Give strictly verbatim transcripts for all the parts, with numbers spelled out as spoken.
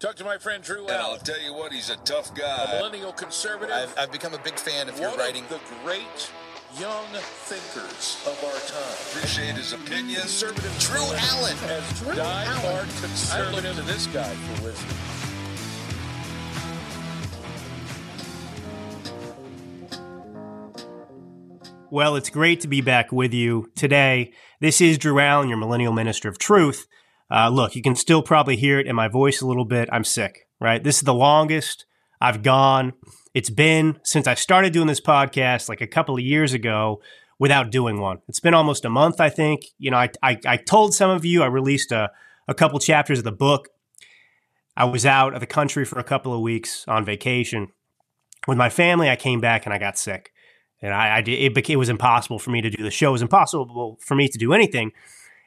Talk to my friend Drew Allen. And I'll tell you what, he's a tough guy. A millennial conservative. I've, I've become a big fan of your writing. One of the great young thinkers of our time. Appreciate his opinion. Conservative Drew Allen. As die-hard conservative. I looked to this guy for wisdom. Well, it's great to be back with you today. This is Drew Allen, your Millennial Minister of Truth. Uh, look, you can still probably hear it in my voice a little bit. I'm sick, right? This is the longest I've gone. It's been since I started doing this podcast like a couple of years ago without doing one. It's been almost a month, I think. You know, I I, I told some of you I released a, a couple chapters of the book. I was out of the country for a couple of weeks on vacation. With my family, I came back and I got sick. And I, I did, it, became, it was impossible for me to do the show. It was impossible for me to do anything.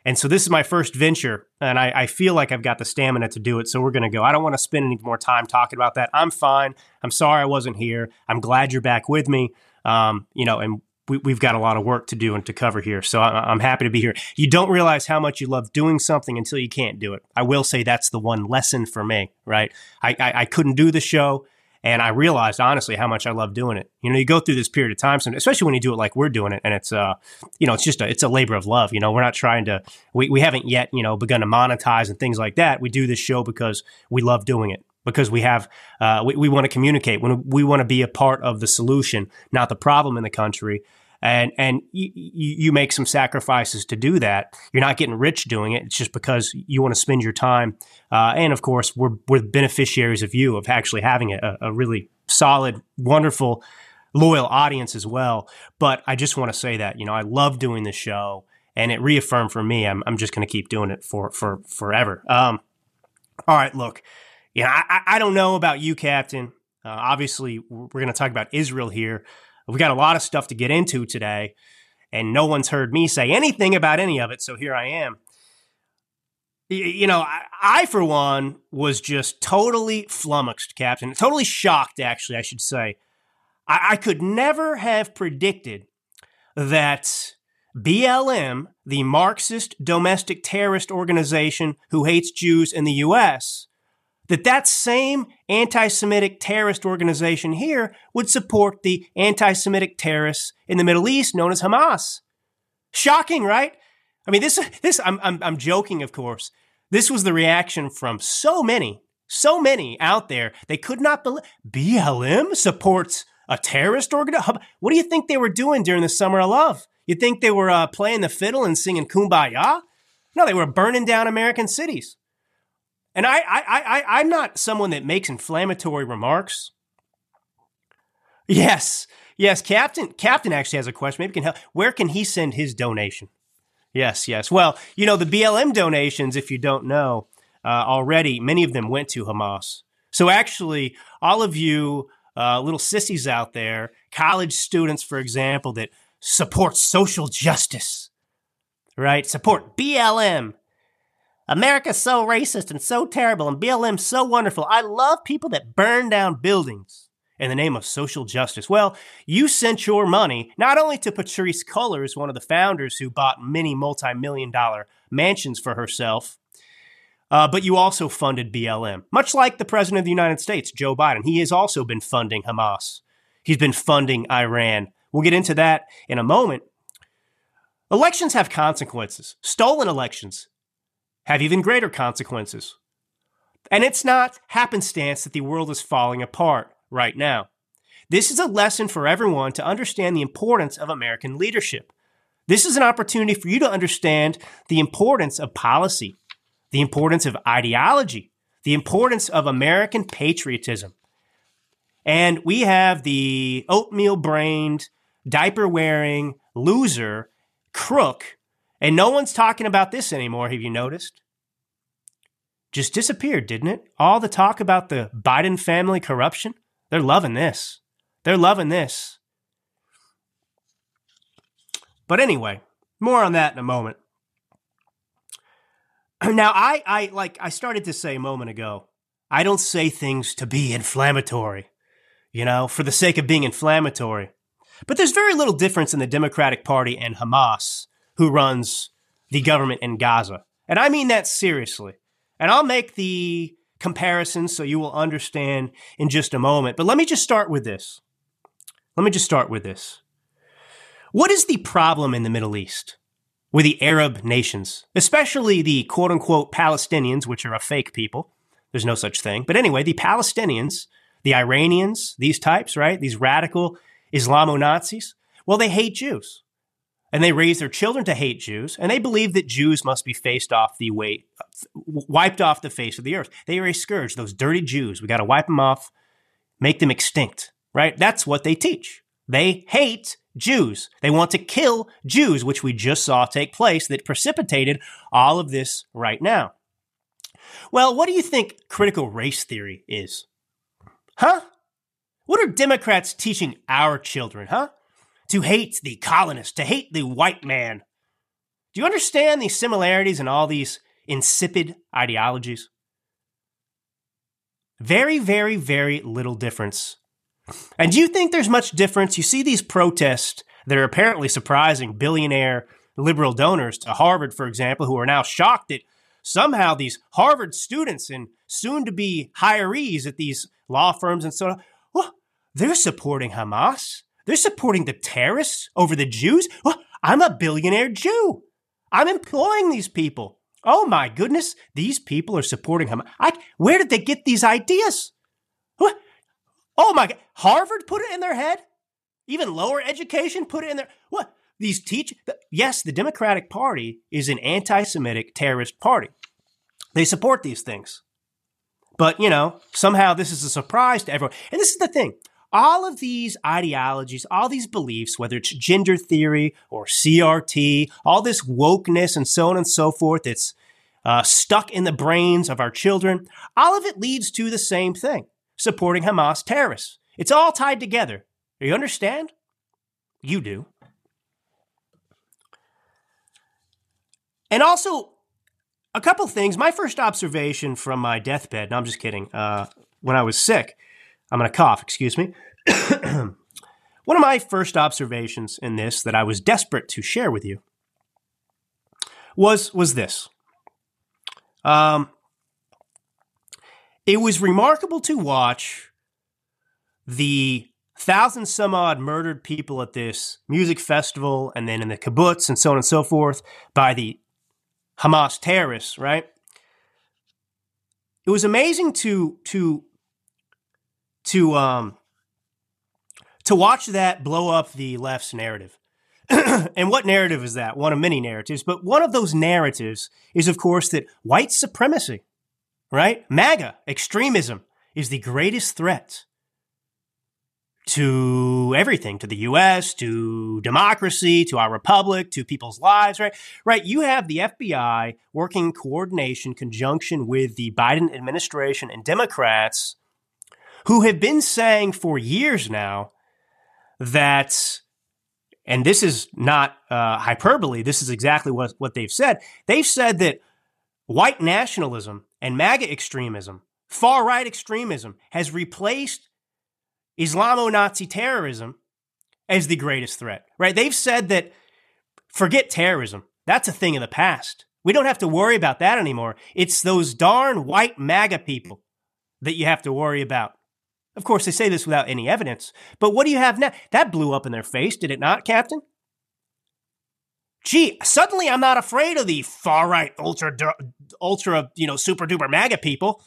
And so this is my first venture, and I, I feel like I've got the stamina to do it, so we're going to go. I don't want to spend any more time talking about that. I'm fine. I'm sorry I wasn't here. I'm glad you're back with me, um, you know, and we, we've got a lot of work to do and to cover here, so I, I'm happy to be here. You don't realize how much you love doing something until you can't do it. I will say that's the one lesson for me, right? I, I, I couldn't do the show, and I realized, honestly, how much I love doing it. You know, you go through this period of time, especially when you do it like we're doing it, and it's, uh, you know, it's just a, it's a labor of love. You know, we're not trying to, we, we haven't yet, you know, begun to monetize and things like that. We do this show because we love doing it, because we have, uh, we, we want to communicate, when we want to be a part of the solution, not the problem in the country. And and you, you make some sacrifices to do that. You're not getting rich doing it. It's just because you want to spend your time. Uh, and of course, we're we're beneficiaries of you, of actually having a, a really solid, wonderful, loyal audience as well. But I just want to say that, you know, I love doing this show, and it reaffirmed for me, I'm I'm just going to keep doing it for for forever. Um, all right, look, you know, I, I don't know about you, Captain. Uh, obviously, we're going to talk about Israel here. We've got a lot of stuff to get into today, and no one's heard me say anything about any of it, so here I am. You know, I, I for one, was just totally flummoxed, Captain. Totally shocked, actually, I should say. I, I could never have predicted that B L M, the Marxist domestic terrorist organization who hates Jews in the U S, that that same anti-Semitic terrorist organization here would support the anti-Semitic terrorists in the Middle East known as Hamas. Shocking, right? I mean, this, this I'm, I'm, I'm joking, of course. This was the reaction from so many, so many out there. They could not believe, B L M supports a terrorist organization? What do you think they were doing during the Summer of Love? You think they were uh, playing the fiddle and singing Kumbaya? No, they were burning down American cities. And I, I, I, I'm not someone that makes inflammatory remarks. Yes, yes, Captain Captain actually has a question. Maybe can help. Where can he send his donation? Yes, yes. Well, you know, the B L M donations, if you don't know uh, already, many of them went to Hamas. So actually, all of you uh, little sissies out there, college students, for example, that support social justice, right? Support B L M. America's so racist and so terrible, and B L M's so wonderful. I love people that burn down buildings in the name of social justice. Well, you sent your money not only to Patrice Cullors, one of the founders who bought many multi-million dollar mansions for herself, uh, but you also funded B L M. Much like the President of the United States, Joe Biden, he has also been funding Hamas. He's been funding Iran. We'll get into that in a moment. Elections have consequences. Stolen elections have even greater consequences. And it's not happenstance that the world is falling apart right now. This is a lesson for everyone to understand the importance of American leadership. This is an opportunity for you to understand the importance of policy, the importance of ideology, the importance of American patriotism. And we have the oatmeal-brained, diaper-wearing loser, crook. And no one's talking about this anymore, have you noticed? Just disappeared, didn't it? All the talk about the Biden family corruption, they're loving this. They're loving this. But anyway, more on that in a moment. Now, I, I like I started to say a moment ago, I don't say things to be inflammatory, you know, for the sake of being inflammatory. But there's very little difference in the Democratic Party and Hamas, who runs the government in Gaza. And I mean that seriously. And I'll make the comparisons, so you will understand in just a moment. But let me just start with this. Let me just start with this. What is the problem in the Middle East with the Arab nations, especially the quote-unquote Palestinians, which are a fake people? There's no such thing. But anyway, the Palestinians, the Iranians, these types, right? These radical Islamo-Nazis. Well, they hate Jews, and they raise their children to hate Jews, and they believe that Jews must be faced off the way, wiped off the face of the earth. They are a scourge, those dirty Jews. We got to wipe them off, make them extinct, right? That's what they teach. They hate Jews. They want to kill Jews, which we just saw take place that precipitated all of this right now. Well, what do you think critical race theory is? Huh? What are Democrats teaching our children, huh? To hate the colonist, to hate the white man. Do you understand the similarities in all these insipid ideologies? Very, very, very little difference. And do you think there's much difference? You see these protests that are apparently surprising billionaire liberal donors to Harvard, for example, who are now shocked that somehow these Harvard students and soon-to-be hirees at these law firms and so on, well, they're supporting Hamas. They're supporting the terrorists over the Jews. Well, I'm a billionaire Jew. I'm employing these people. Oh my goodness, these people are supporting Hamas. I, where did they get these ideas? What? Oh my God, Harvard put it in their head? Even lower education put it in their, what? These teach, yes, the Democratic Party is an anti-Semitic terrorist party. They support these things. But, you know, somehow this is a surprise to everyone. And this is the thing. All of these ideologies, all these beliefs, whether it's gender theory or C R T, all this wokeness and so on and so forth that's uh, stuck in the brains of our children, all of it leads to the same thing, supporting Hamas terrorists. It's all tied together. Do you understand? You do. And also, a couple things. My first observation from my deathbed, no, I'm just kidding, uh, when I was sick, I'm going to cough, excuse me. One of my first observations in this that I was desperate to share with you was, was this. Um, it was remarkable to watch the thousand some odd murdered people at this music festival and then in the kibbutz and so on and so forth by the Hamas terrorists, right? It was amazing to... to to um to watch that blow up the left's narrative. And what narrative is that? One of many narratives, but one of those narratives is, of course, that white supremacy, right? MAGA, extremism, is the greatest threat to everything, to the U S, to democracy, to our republic, to people's lives, right? Right, you have the F B I working in coordination, conjunction with the Biden administration and Democrats who have been saying for years now that, and this is not uh, hyperbole, this is exactly what, what they've said. They've said that white nationalism and MAGA extremism, far-right extremism, has replaced Islamo-Nazi terrorism as the greatest threat, right? They've said that, forget terrorism, that's a thing of the past. We don't have to worry about that anymore. It's those darn white MAGA people that you have to worry about. Of course, they say this without any evidence, but what do you have now? That blew up in their face, did it not, Captain? Gee, suddenly I'm not afraid of the far-right, ultra, ultra, you know, super-duper MAGA people.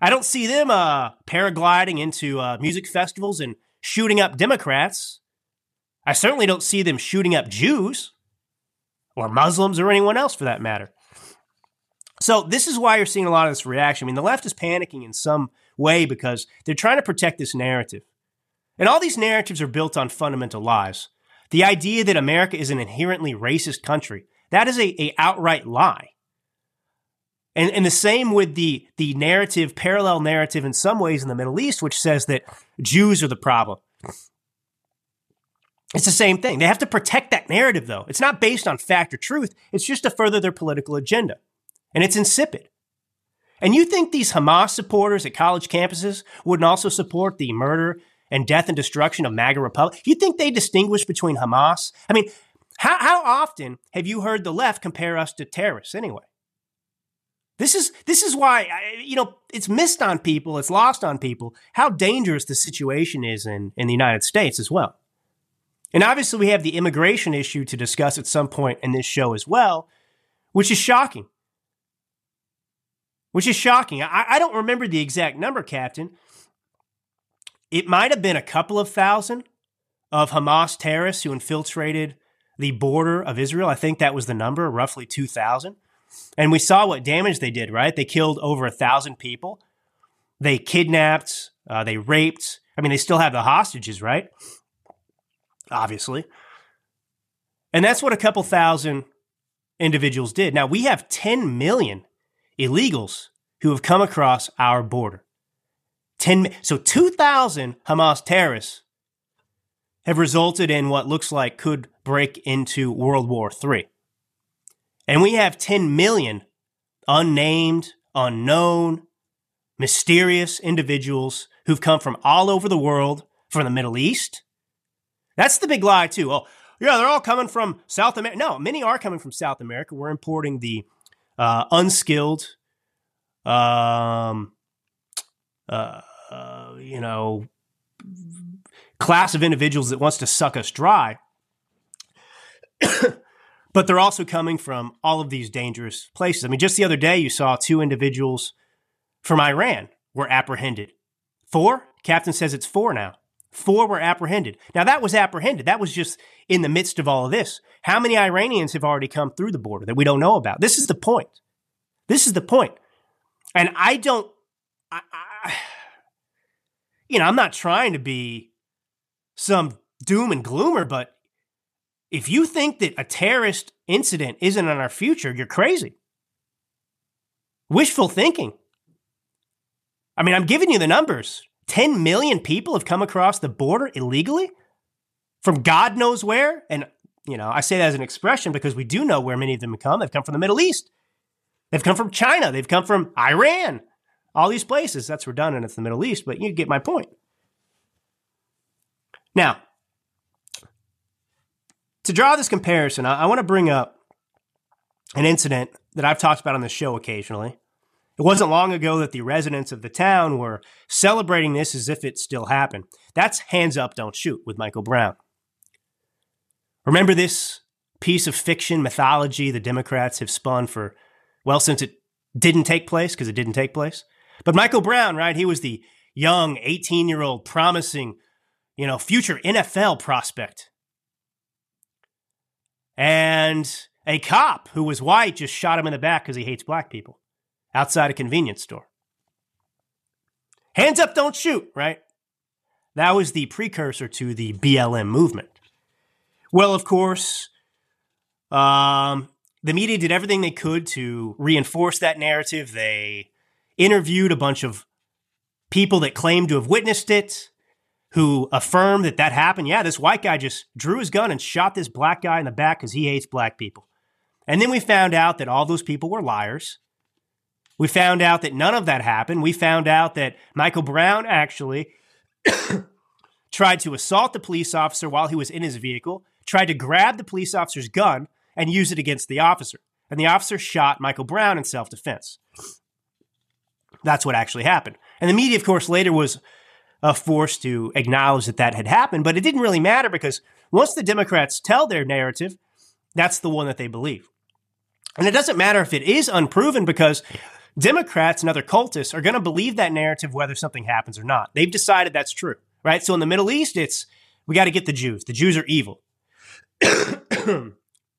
I don't see them uh, paragliding into uh, music festivals and shooting up Democrats. I certainly don't see them shooting up Jews or Muslims or anyone else for that matter. So this is why you're seeing a lot of this reaction. I mean, the left is panicking in some way because they're trying to protect this narrative. And all these narratives are built on fundamental lies. The idea that America is an inherently racist country, that is a, a outright lie. And, and the same with the, the narrative, parallel narrative in some ways in the Middle East, which says that Jews are the problem. It's the same thing. They have to protect that narrative, though. It's not based on fact or truth. It's just to further their political agenda. And it's insipid. And you think these Hamas supporters at college campuses wouldn't also support the murder and death and destruction of MAGA Republic? You think they distinguish between Hamas? I mean, how, how often have you heard the left compare us to terrorists anyway? This is this is why, you know, it's missed on people. It's lost on people how dangerous the situation is in, in the United States as well. And obviously, we have the immigration issue to discuss at some point in this show as well, which is shocking. Which is shocking. I, I don't remember the exact number, Captain. It might have been a couple of thousand of Hamas terrorists who infiltrated the border of Israel. I think that was the number, roughly two thousand. And we saw what damage they did, right? They killed over a thousand people. They kidnapped, uh, they raped. I mean, they still have the hostages, right? Obviously. And that's what a couple thousand individuals did. Now, we have ten million illegals who have come across our border. ten, so two thousand Hamas terrorists have resulted in what looks like could break into World War Three. And we have ten million unnamed, unknown, mysterious individuals who've come from all over the world, from the Middle East. That's the big lie, too. Oh, yeah, they're all coming from South America. No, many are coming from South America. We're importing the uh, unskilled, um, uh, uh, you know, class of individuals that wants to suck us dry. But they're also coming from all of these dangerous places. I mean, just the other day, you saw two individuals from Iran were apprehended. Four? Captain says it's four now. Four were apprehended. Now, that was apprehended. That was just in the midst of all of this. How many Iranians have already come through the border that we don't know about? This is the point. This is the point. And I don't, I, I, you know, I'm not trying to be some doom and gloomer, but if you think that a terrorist incident isn't in our future, you're crazy. Wishful thinking. I mean, I'm giving you the numbers. ten million people have come across the border illegally from God knows where. And, you know, I say that as an expression because we do know where many of them have come. They've come from the Middle East. They've come from China. They've come from Iran. All these places. That's redundant. It's the Middle East, but you get my point. Now, to draw this comparison, I, I want to bring up an incident that I've talked about on the show occasionally. It wasn't long ago that the residents of the town were celebrating this as if it still happened. That's Hands Up, Don't Shoot with Michael Brown. Remember this piece of fiction, mythology the Democrats have spun for, well, since it didn't take place, because it didn't take place. But Michael Brown, right, he was the young eighteen-year-old promising, you know, future N F L prospect. And a cop who was white just shot him in the back because he hates black people outside a convenience store. Hands up, don't shoot, right? That was the precursor to the B L M movement. Well, of course, um, the media did everything they could to reinforce that narrative. They interviewed a bunch of people that claimed to have witnessed it, who affirmed that that happened. Yeah, this white guy just drew his gun and shot this black guy in the back because he hates black people. And then we found out that all those people were liars. We found out that none of that happened. We found out that Michael Brown actually tried to assault the police officer while he was in his vehicle, tried to grab the police officer's gun and use it against the officer. And the officer shot Michael Brown in self-defense. That's what actually happened. And the media, of course, later was Uh, forced to acknowledge that that had happened, but it didn't really matter because once the Democrats tell their narrative, that's the one that they believe. And it doesn't matter if it is unproven because Democrats and other cultists are going to believe that narrative whether something happens or not. They've decided that's true, right? So in the Middle East, it's, we got to get the Jews. The Jews are evil.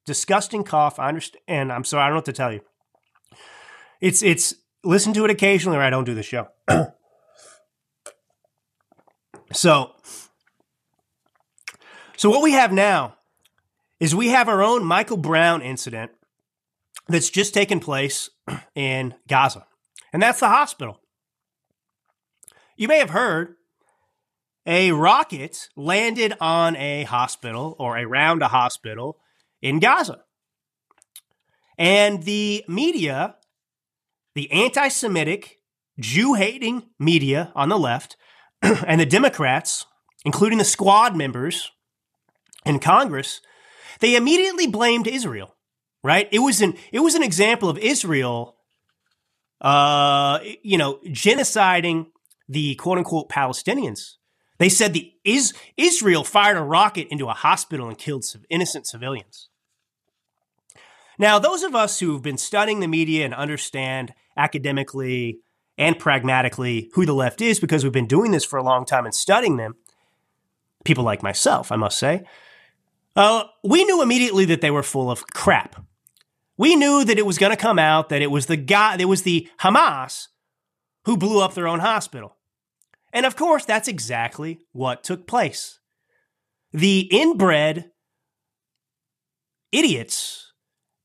Disgusting cough. I understand. I'm sorry. I don't know what to tell you. It's, it's, listen to it occasionally or I don't do the show. So, so what we have now is we have our own Michael Brown incident that's just taken place in Gaza, and that's the hospital. You may have heard a rocket landed on a hospital or around a hospital in Gaza, and the media, the anti-Semitic, Jew-hating media on the left, and the Democrats, including the squad members in Congress, they immediately blamed Israel, right? It was an, it was an example of Israel uh, you know, genociding the quote unquote Palestinians. They said the is Israel fired a rocket into a hospital and killed innocent civilians. Now, those of us who've been studying the media and understand academically and pragmatically who the left is, because we've been doing this for a long time and studying them, people like myself, I must say, uh, we knew immediately that they were full of crap. We knew that it was going to come out that it was the guy, it was the Hamas who blew up their own hospital. And of course, that's exactly what took place. The inbred idiots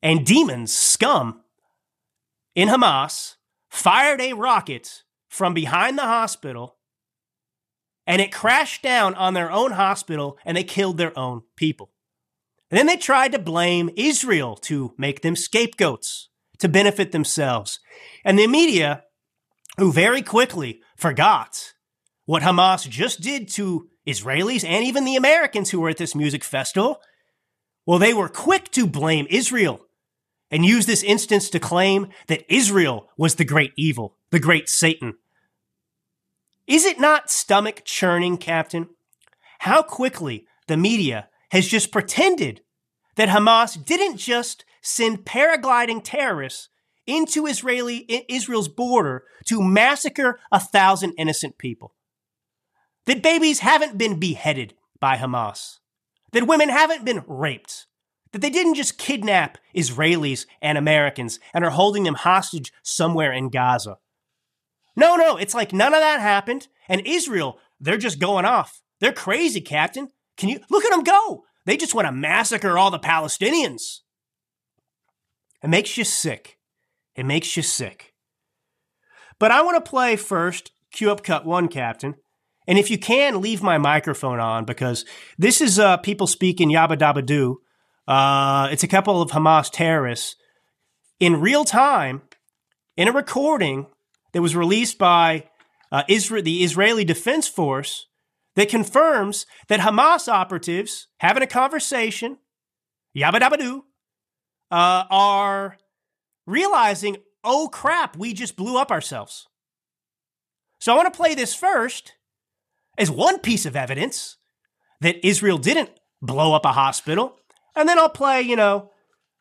and demons, scum in Hamas, fired a rocket from behind the hospital, and it crashed down on their own hospital, and they killed their own people. And then they tried to blame Israel to make them scapegoats, to benefit themselves. And the media, who very quickly forgot what Hamas just did to Israelis and even the Americans who were at this music festival, well, they were quick to blame Israel and use this instance to claim that Israel was the great evil, the great Satan. Is it not stomach churning, Captain? How quickly the media has just pretended that Hamas didn't just send paragliding terrorists into Israeli, Israel's border to massacre a thousand innocent people. That babies haven't been beheaded by Hamas. That women haven't been raped. That they didn't just kidnap Israelis and Americans and are holding them hostage somewhere in Gaza. No, no, it's like none of that happened. And Israel, they're just going off. They're crazy, Captain. Can you look at them go? They just want to massacre all the Palestinians. It makes you sick. It makes you sick. But I want to play first, cue up cut one, Captain. And if you can, leave my microphone on, because this is uh, people speaking yabba dabba doo. Uh, it's a couple of Hamas terrorists in real time in a recording that was released by uh, Isra- the Israeli Defense Force that confirms that Hamas operatives having a conversation, yabba dabba doo, uh, are realizing, oh crap, we just blew up ourselves. So I want to play this first as one piece of evidence that Israel didn't blow up a hospital. And then I'll play, you know,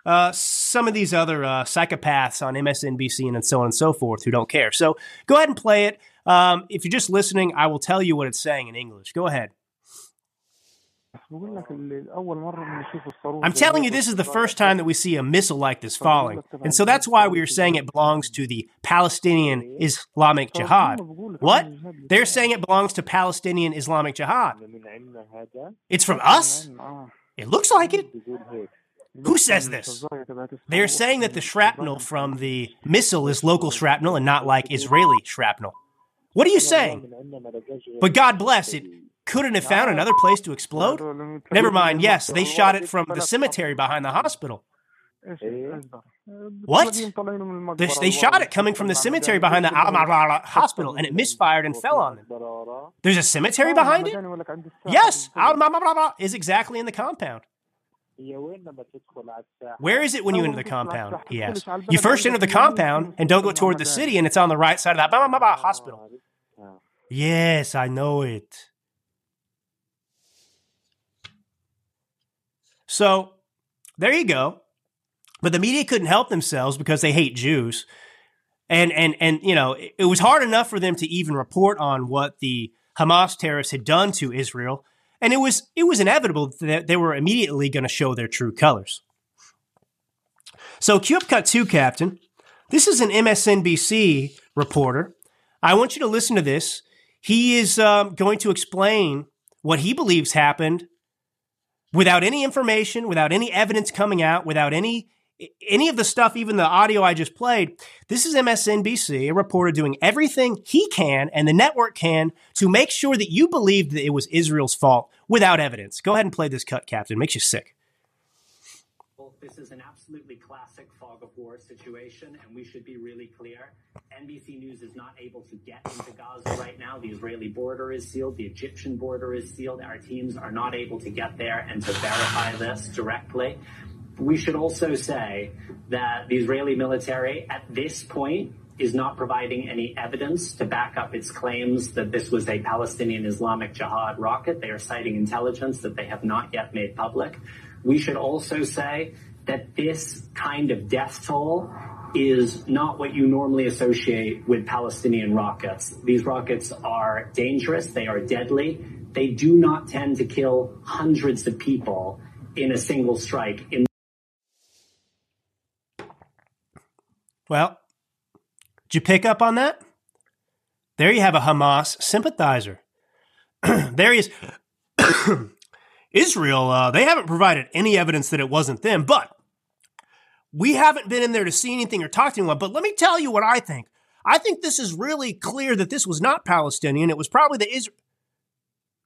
uh, some of these other uh, psychopaths on M S N B C and so on and so forth who don't care. So go ahead and play it. Um, if you're just listening, I will tell you what it's saying in English. Go ahead. I'm telling you, this is the first time that we see a missile like this falling. And so that's why we are saying it belongs to the Palestinian Islamic Jihad. What? They're saying it belongs to Palestinian Islamic Jihad. It's from us? It looks like it. Who says this? They're saying that the shrapnel from the missile is local shrapnel and not like Israeli shrapnel. What are you saying? But God bless it. Couldn't have found another place to explode? Never mind, yes, they shot it from the cemetery behind the hospital. What? They, they shot it coming from the cemetery behind the Al-Marara hospital, and it misfired and fell on them. There's a cemetery behind it? Yes, Al-Marara is exactly in the compound. Where is it when you enter the compound? He asked. You first enter the compound and don't go toward the city, and it's on the right side of that hospital. Yes, I know it. So there you go. But the media couldn't help themselves because they hate Jews. And, and, and you know, it, it was hard enough for them to even report on what the Hamas terrorists had done to Israel. And it was it was inevitable that they were immediately going to show their true colors. So cue up cut two, Captain. This is an M S N B C reporter. I want you to listen to this. He is um, going to explain what he believes happened without any information, without any evidence coming out, without any any of the stuff, even the audio I just played. This is M S N B C, a reporter doing everything he can and the network can to make sure that you believe that it was Israel's fault without evidence. Go ahead and play this cut, Captain. It makes you sick. Well, this is an absolutely classic fog of war situation, and we should be really clear. N B C News is not able to get into Gaza right now. The Israeli border is sealed. The Egyptian border is sealed. Our teams are not able to get there and to verify this directly. We should also say that the Israeli military at this point is not providing any evidence to back up its claims that this was a Palestinian Islamic Jihad rocket. They are citing intelligence that they have not yet made public. We should also say that this kind of death toll is not what you normally associate with Palestinian rockets. These rockets are dangerous. They are deadly. They do not tend to kill hundreds of people in a single strike. In well, did you pick up on that? There you have a Hamas sympathizer. There he is. Israel, uh, they haven't provided any evidence that it wasn't them, but we haven't been in there to see anything or talk to anyone. But let me tell you what I think. I think this is really clear that this was not Palestinian. It was probably the Israel.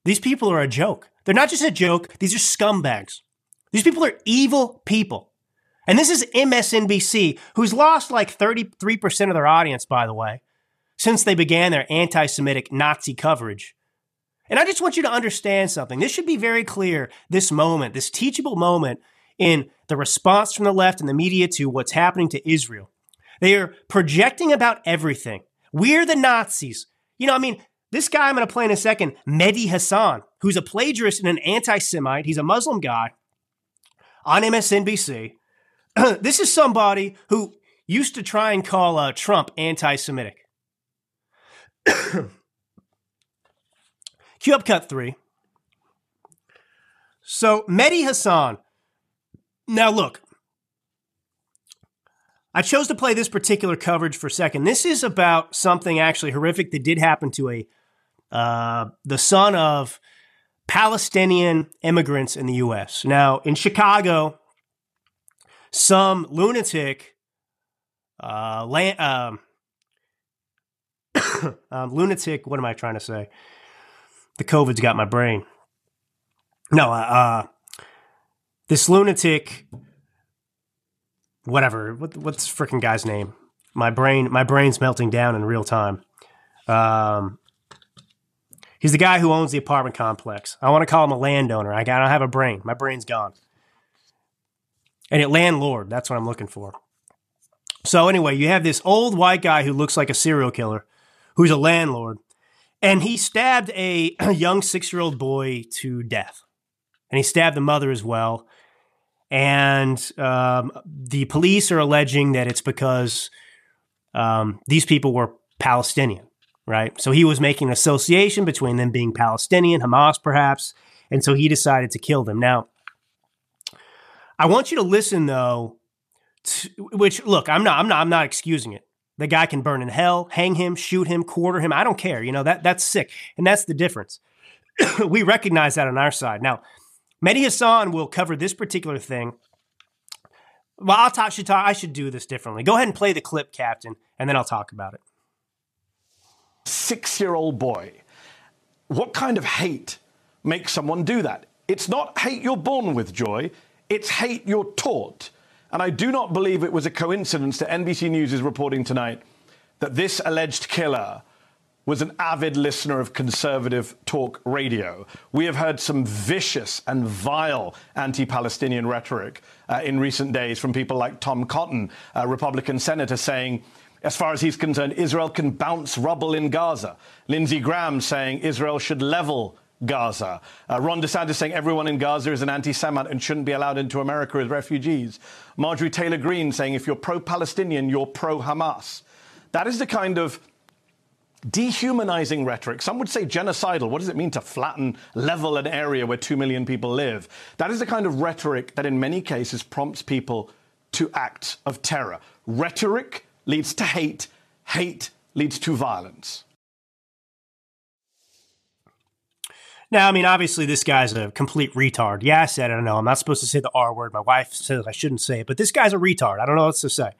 These people are a joke. They're not just a joke. These are scumbags. These people are evil people. And this is M S N B C, who's lost like thirty-three percent of their audience, by the way, since they began their anti-Semitic Nazi coverage. And I just want you to understand something. This should be very clear, this moment, this teachable moment in the response from the left and the media to what's happening to Israel. They are projecting about everything. We're the Nazis. You know, I mean, this guy I'm going to play in a second, Mehdi Hassan, who's a plagiarist and an anti-Semite. He's a Muslim guy on M S N B C. This is somebody who used to try and call uh, Trump anti-Semitic. Cue up cut three. So Mehdi Hassan. Now look, I chose to play this particular coverage for a second. This is about something actually horrific that did happen to a uh, the son of Palestinian immigrants in the U S. Now in Chicago, some lunatic, uh, la- um, um, lunatic. What am I trying to say? The COVID's got my brain. No, uh, uh this lunatic, whatever. What, what's the freaking guy's name? My brain, my brain's melting down in real time. Um, he's the guy who owns the apartment complex. I want to call him a landowner. I, I don't have a brain. My brain's gone. And it landlord. That's what I'm looking for. So anyway, you have this old white guy who looks like a serial killer, who's a landlord. And he stabbed a young six-year-old boy to death. And he stabbed the mother as well. And um, the police are alleging that it's because um, these people were Palestinian, right? So he was making an association between them being Palestinian, Hamas perhaps, and so he decided to kill them. Now, I want you to listen, though, to, which, look, I'm not, I'm not, I'm not excusing it. The guy can burn in hell, hang him, shoot him, quarter him. I don't care. You know, that that's sick. And that's the difference. We recognize that on our side. Now, Mehdi Hassan will cover this particular thing. Well, I'll talk, should talk, I should do this differently. Go ahead and play the clip, Captain, and then I'll talk about it. Six-year-old boy. What kind of hate makes someone do that? It's not hate you're born with, Joy. It's hate you're taught. And I do not believe it was a coincidence that N B C News is reporting tonight that this alleged killer was an avid listener of conservative talk radio. We have heard some vicious and vile anti-Palestinian rhetoric uh, in recent days from people like Tom Cotton, a Republican senator, saying, as far as he's concerned, Israel can bounce rubble in Gaza. Lindsey Graham saying Israel should level Gaza. Uh, Ron DeSantis saying everyone in Gaza is an anti-Semite and shouldn't be allowed into America as refugees. Marjorie Taylor Greene saying if you're pro-Palestinian, you're pro-Hamas. That is the kind of dehumanizing rhetoric. Some would say genocidal. What does it mean to flatten, level an area where two million people live? That is the kind of rhetoric that in many cases prompts people to acts of terror. Rhetoric leads to hate. Hate leads to violence. Now, I mean, obviously, this guy's a complete retard. Yeah, I said, I don't know. I'm not supposed to say the R word. My wife says I shouldn't say it, but this guy's a retard. I don't know what else to say.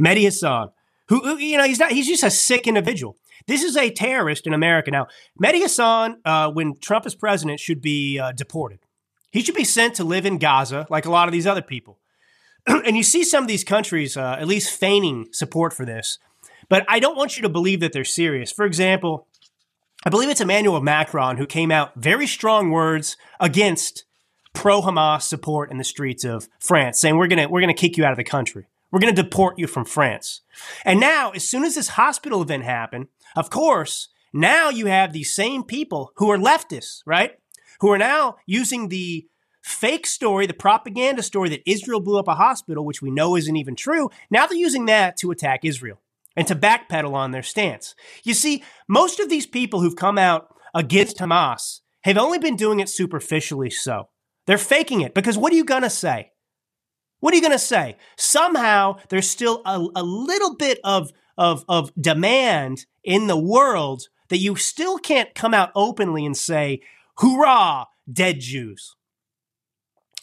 Mehdi Hassan, who, who you know, he's not, he's just a sick individual. This is a terrorist in America. Now, Mehdi Hassan, uh, when Trump is president, should be uh, deported. He should be sent to live in Gaza like a lot of these other people. And you see some of these countries uh, at least feigning support for this, but I don't want you to believe that they're serious. For example, I believe it's Emmanuel Macron who came out very strong words against pro-Hamas support in the streets of France, saying we're gonna we're gonna kick you out of the country, We're going to deport you from France. And now, as soon as this hospital event happened, of course, now you have these same people who are leftists, right? Who are now using the fake story, the propaganda story that Israel blew up a hospital, which we know isn't even true. Now they're using that to attack Israel and to backpedal on their stance. You see, most of these people who've come out against Hamas have only been doing it superficially so. They're faking it because what are you going to say? What are you going to say? Somehow there's still a, a little bit of, of, of demand in the world that you still can't come out openly and say, "Hoorah, dead Jews."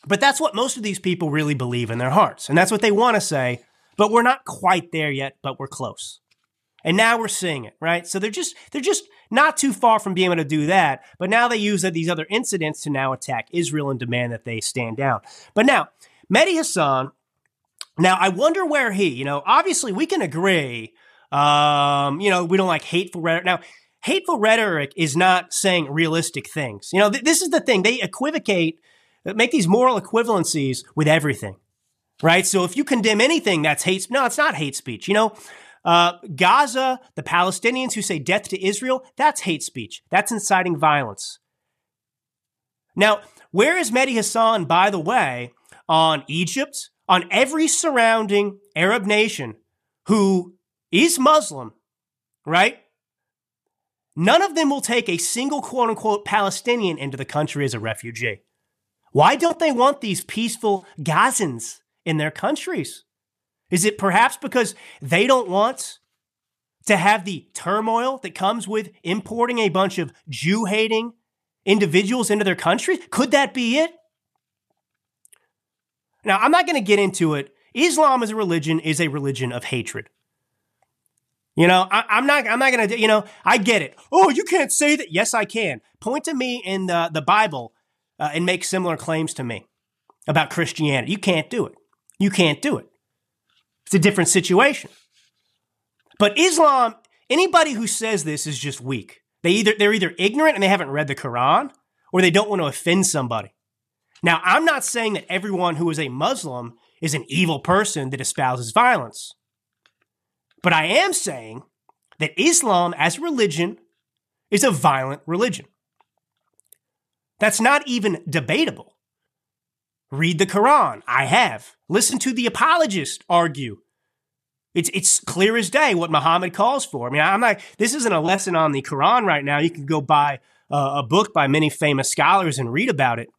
But that's what most of these people really believe in their hearts. And that's what they want to say. But we're not quite there yet, but we're close. And now we're seeing it, right? So they're just they're just not too far from being able to do that. But now they use these other incidents to now attack Israel and demand that they stand down. But now, Mehdi Hassan, now I wonder where he, you know, obviously we can agree, um, you know, we don't like hateful rhetoric. Now, hateful rhetoric is not saying realistic things. You know, th- this is the thing. They equivocate, make these moral equivalencies with everything. Right? So if you condemn anything, that's hate. No, it's not hate speech. You know, uh, Gaza, the Palestinians who say death to Israel, that's hate speech. That's inciting violence. Now, where is Mehdi Hassan, by the way, on Egypt, on every surrounding Arab nation who is Muslim, right? None of them will take a single quote unquote Palestinian into the country as a refugee. Why don't they want these peaceful Gazans in their countries? Is it perhaps because they don't want to have the turmoil that comes with importing a bunch of Jew-hating individuals into their country? Could that be it? Now, I'm not going to get into it. Islam as a religion is a religion of hatred. You know, I, I'm not, I'm not going to, you know, I get it. Oh, you can't say that. Yes, I can. Point to me in the, the Bible uh, and make similar claims to me about Christianity. You can't do it. You can't do it. It's a different situation. But Islam, anybody who says this is just weak. They either, they're either ignorant and they haven't read the Quran, or they don't want to offend somebody. Now, I'm not saying that everyone who is a Muslim is an evil person that espouses violence. But I am saying that Islam as a religion is a violent religion. That's not even debatable. Read the Quran. I have. Listen to the apologist argue. It's it's clear as day what Muhammad calls for. I mean, I'm like, this isn't a lesson on the Quran right now. You can go buy a, a book by many famous scholars and read about it.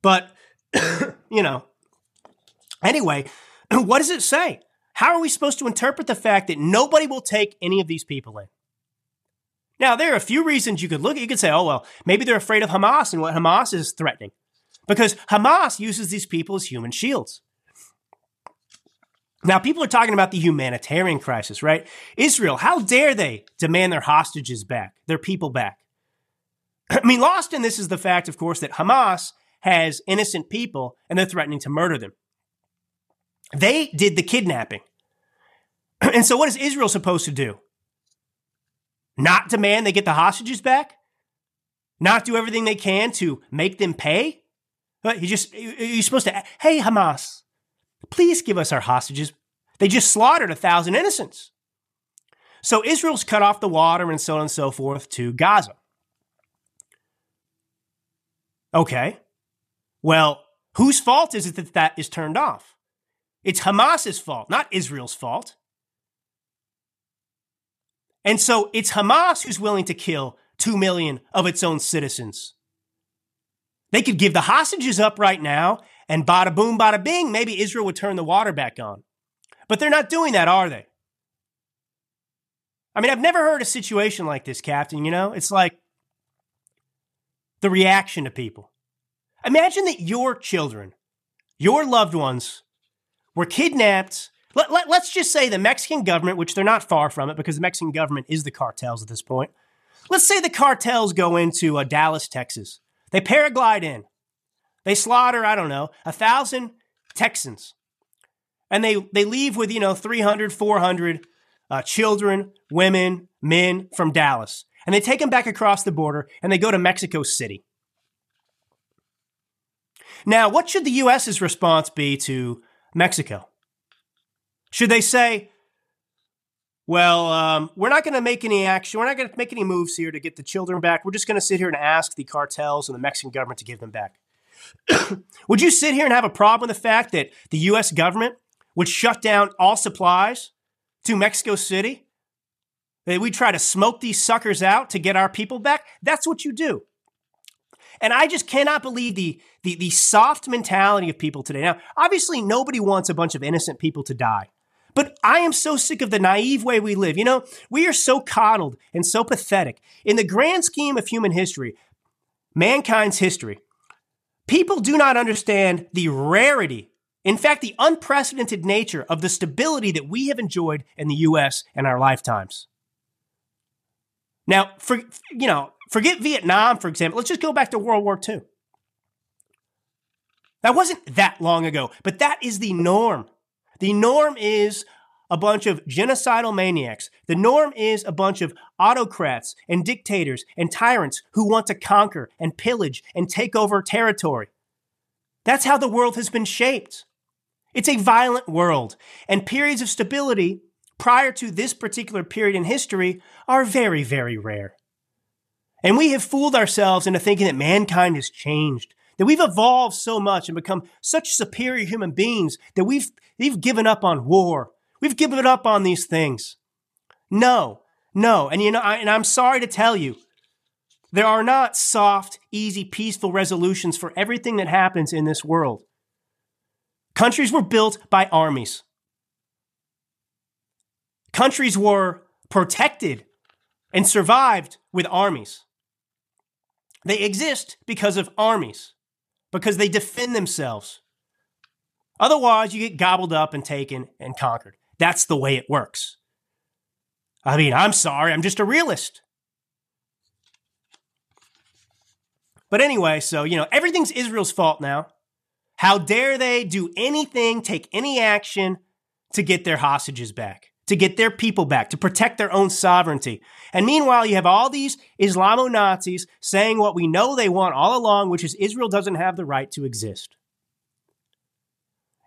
But, you know, anyway, what does it say? How are we supposed to interpret the fact that nobody will take any of these people in? Now, there are a few reasons you could look at. You could say, oh, well, maybe they're afraid of Hamas and what Hamas is threatening. Because Hamas uses these people as human shields. Now, people are talking about the humanitarian crisis, right? Israel, how dare they demand their hostages back, their people back? I mean, lost in this is the fact, of course, that Hamas has innocent people and they're threatening to murder them. They did the kidnapping. And so what is Israel supposed to do? Not demand they get the hostages back? Not do everything they can to make them pay? But you just, you're supposed to, hey, Hamas, please give us our hostages. They just slaughtered a thousand innocents. So Israel's cut off the water and so on and so forth to Gaza. Okay. Well, whose fault is it that that is turned off? It's Hamas's fault, not Israel's fault. And so it's Hamas who's willing to kill two million of its own citizens. They could give the hostages up right now, and bada boom, bada bing, maybe Israel would turn the water back on. But they're not doing that, are they? I mean, I've never heard a situation like this, Captain, you know? It's like the reaction to people. Imagine that your children, your loved ones, were kidnapped. Let, let, let's just say the Mexican government, which they're not far from it because the Mexican government is the cartels at this point. Let's say the cartels go into uh, Dallas, Texas. They paraglide in. They slaughter, I don't know, a thousand Texans. And they, they leave with, you know, three hundred, four hundred uh, children, women, men from Dallas. And they take them back across the border and they go to Mexico City. Now, what should the U S's response be to Mexico? Should they say, well, um, we're not going to make any action. We're not going to make any moves here to get the children back. We're just going to sit here and ask the cartels and the Mexican government to give them back. Would you sit here and have a problem with the fact that the U S government would shut down all supplies to Mexico City? That we try to smoke these suckers out to get our people back? That's what you do. And I just cannot believe the, the, the soft mentality of people today. Now, obviously, nobody wants a bunch of innocent people to die. But I am so sick of the naive way we live. You know, we are so coddled and so pathetic. In the grand scheme of human history, mankind's history, people do not understand the rarity, in fact, the unprecedented nature of the stability that we have enjoyed in the U S in our lifetimes. Now, for, you know, forget Vietnam, for example. Let's just go back to World War Two. That wasn't that long ago, but that is the norm. The norm is a bunch of genocidal maniacs. The norm is a bunch of autocrats and dictators and tyrants who want to conquer and pillage and take over territory. That's how the world has been shaped. It's a violent world, and periods of stability prior to this particular period in history are very, very rare. And we have fooled ourselves into thinking that mankind has changed, that we've evolved so much and become such superior human beings that we've, we've given up on war. We've given up on these things. No, no. And you know, I, and I'm sorry to tell you, there are not soft, easy, peaceful resolutions for everything that happens in this world. Countries were built by armies. Countries were protected and survived with armies. They exist because of armies, because they defend themselves. Otherwise, you get gobbled up and taken and conquered. That's the way it works. I mean, I'm sorry, I'm just a realist. But anyway, so, you know, everything's Israel's fault now. How dare they do anything, take any action to get their hostages back, to get their people back, to protect their own sovereignty. And meanwhile, you have all these Islamo-Nazis saying what we know they want all along, which is Israel doesn't have the right to exist.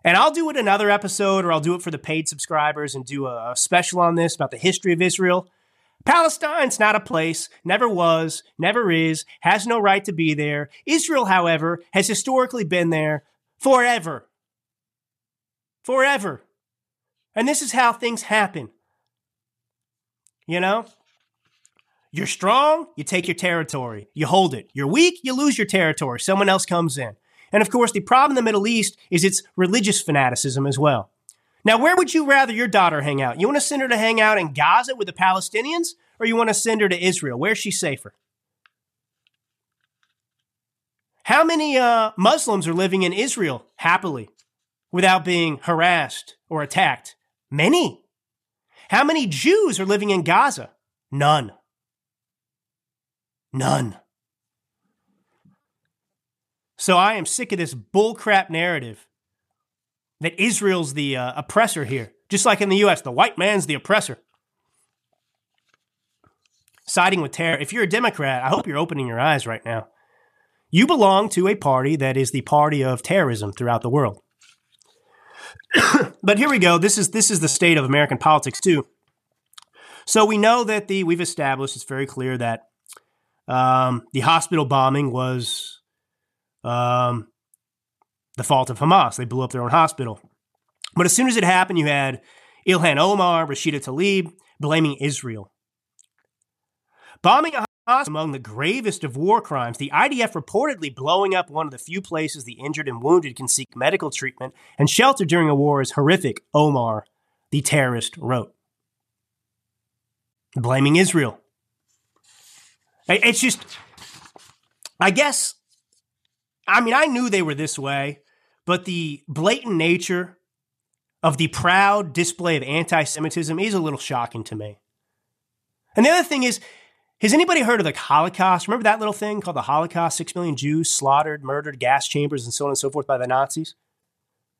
And I'll do it another episode, or I'll do it for the paid subscribers and do a special on this about the history of Israel. Palestine's not a place, never was, never is, has no right to be there. Israel, however, has historically been there forever. Forever. And this is how things happen. You know? You're strong, you take your territory, you hold it. You're weak, you lose your territory, someone else comes in. And of course, the problem in the Middle East is its religious fanaticism as well. Now, where would you rather your daughter hang out? You want to send her to hang out in Gaza with the Palestinians, or you want to send her to Israel? Where's she safer? How many uh, Muslims are living in Israel happily without being harassed or attacked? Many. How many Jews are living in Gaza? None. None. So I am sick of this bullcrap narrative that Israel's the uh, oppressor here. Just like in the U S, the white man's the oppressor. Siding with terror. If you're a Democrat, I hope you're opening your eyes right now. You belong to a party that is the party of terrorism throughout the world. But here we go. This is this is the state of American politics too. So we know that the we've established, it's very clear that um, the hospital bombing was... Um, the fault of Hamas. They blew up their own hospital. But as soon as it happened, you had Ilhan Omar, Rashida Tlaib blaming Israel. Bombing a hospital among the gravest of war crimes, the I D F reportedly blowing up one of the few places the injured and wounded can seek medical treatment and shelter during a war is horrific, Omar, the terrorist, wrote. Blaming Israel. It's just, I guess... I mean, I knew they were this way, but the blatant nature of the proud display of anti-Semitism is a little shocking to me. And the other thing is, has anybody heard of the Holocaust? Remember that little thing called the Holocaust? Six million Jews slaughtered, murdered, gas chambers, and so on and so forth by the Nazis?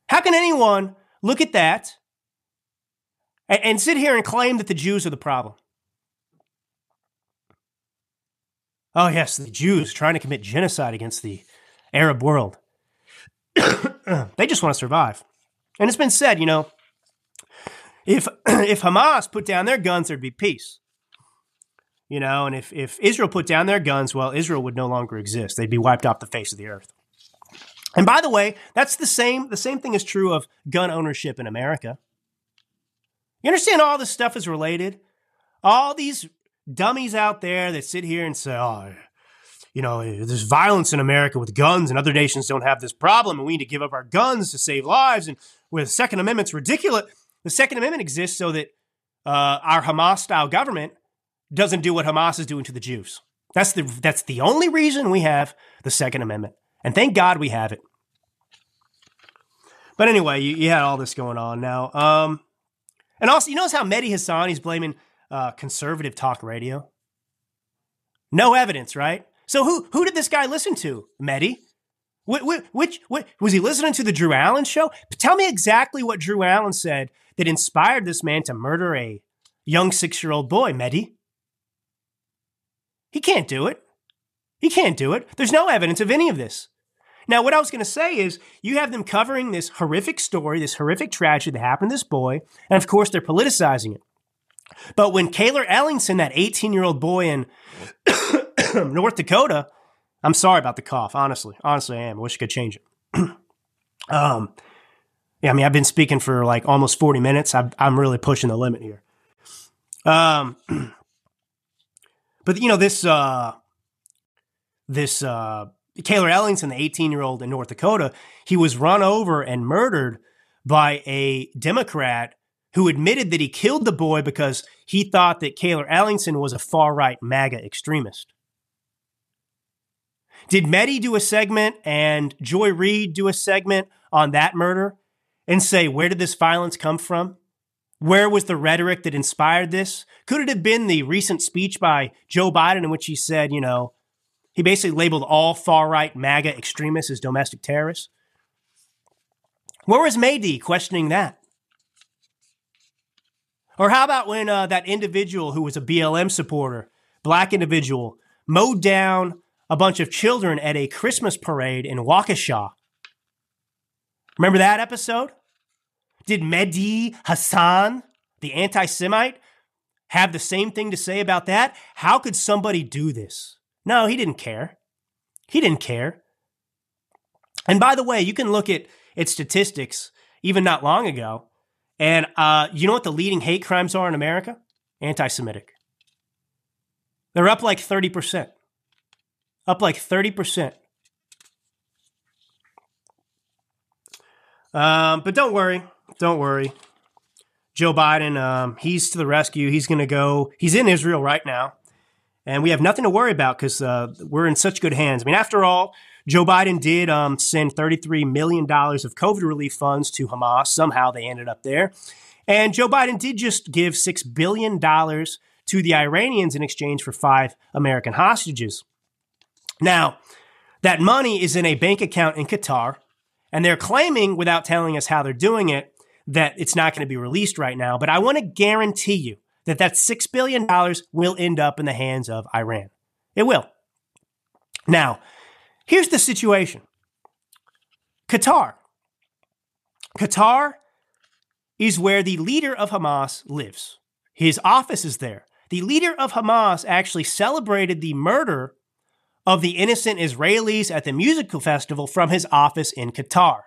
How can anyone look at that and, and sit here and claim that the Jews are the problem? Oh, yes, the Jews trying to commit genocide against the Arab world. They just want to survive. And it's been said, you know, if if Hamas put down their guns, there'd be peace. You know, and if, if Israel put down their guns, well, Israel would no longer exist. They'd be wiped off the face of the earth. And by the way, that's the same, the same thing is true of gun ownership in America. You understand all this stuff is related? All these dummies out there that sit here and say, oh, you know, there's violence in America with guns and other nations don't have this problem and we need to give up our guns to save lives. And where the Second Amendment's ridiculous, the Second Amendment exists so that uh, our Hamas-style government doesn't do what Hamas is doing to the Jews. That's the that's the only reason we have the Second Amendment. And thank God we have it. But anyway, you, you had all this going on now. Um, and also, you notice how Mehdi Hassani is blaming uh, conservative talk radio? No evidence, right? So who who did this guy listen to, Mehdi? Which, which, which, was he listening to the Drew Allen show? Tell me exactly what Drew Allen said that inspired this man to murder a young six-year-old boy, Mehdi. He can't do it. He can't do it. There's no evidence of any of this. Now, what I was going to say is you have them covering this horrific story, this horrific tragedy that happened to this boy, and of course they're politicizing it. But when Kaylor Ellingson, that eighteen-year-old boy in North Dakota, I'm sorry about the cough, honestly. Honestly, I am. I wish I could change it. um, yeah, I mean, I've been speaking for like almost forty minutes. I've, I'm really pushing the limit here. Um... But, you know, this uh, this uh, Kaylor Ellingson, the eighteen-year-old in North Dakota, he was run over and murdered by a Democrat who admitted that he killed the boy because he thought that Kaylor Ellingson was a far-right MAGA extremist. Did Mehdi do a segment and Joy Reid do a segment on that murder and say, where did this violence come from? Where was the rhetoric that inspired this? Could it have been the recent speech by Joe Biden in which he said, you know, he basically labeled all far-right MAGA extremists as domestic terrorists? Where was Mehdi questioning that? Or how about when uh, that individual who was a B L M supporter, black individual, mowed down a bunch of children at a Christmas parade in Waukesha? Remember that episode? Did Mehdi Hassani, the anti-Semite, have the same thing to say about that? How could somebody do this? No, he didn't care. He didn't care. And by the way, you can look at, at statistics even not long ago, and uh, you know what the leading hate crimes are in America? Anti-Semitic. They're up like thirty percent. Up like thirty percent. Um, but don't worry. Don't worry. Joe Biden, um, he's to the rescue. He's going to go. He's in Israel right now. And we have nothing to worry about because uh, we're in such good hands. I mean, after all, Joe Biden did um, send thirty-three million dollars of COVID relief funds to Hamas. Somehow they ended up there. And Joe Biden did just give six billion dollars to the Iranians in exchange for five American hostages. Now, that money is in a bank account in Qatar. And they're claiming, without telling us how they're doing it, that it's not going to be released right now. But I want to guarantee you that that six billion dollars will end up in the hands of Iran. It will. Now, here's the situation. Qatar. Qatar is where the leader of Hamas lives. His office is there. The leader of Hamas actually celebrated the murder of the innocent Israelis at the musical festival from his office in Qatar.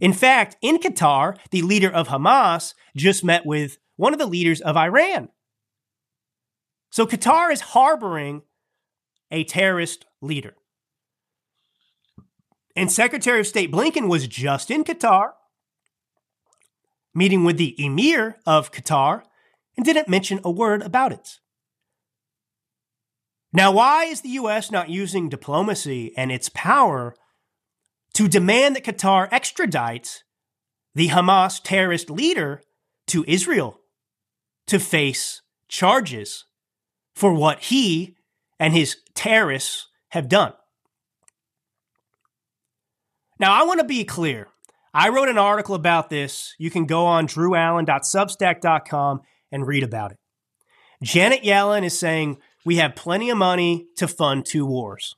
In fact, in Qatar, the leader of Hamas just met with one of the leaders of Iran. So Qatar is harboring a terrorist leader. And Secretary of State Blinken was just in Qatar, meeting with the emir of Qatar, and didn't mention a word about it. Now, why is the U S not using diplomacy and its power to demand that Qatar extradite the Hamas terrorist leader to Israel to face charges for what he and his terrorists have done? Now, I want to be clear. I wrote an article about this. You can go on drew allen dot substack dot com and read about it. Janet Yellen is saying, we have plenty of money to fund two wars.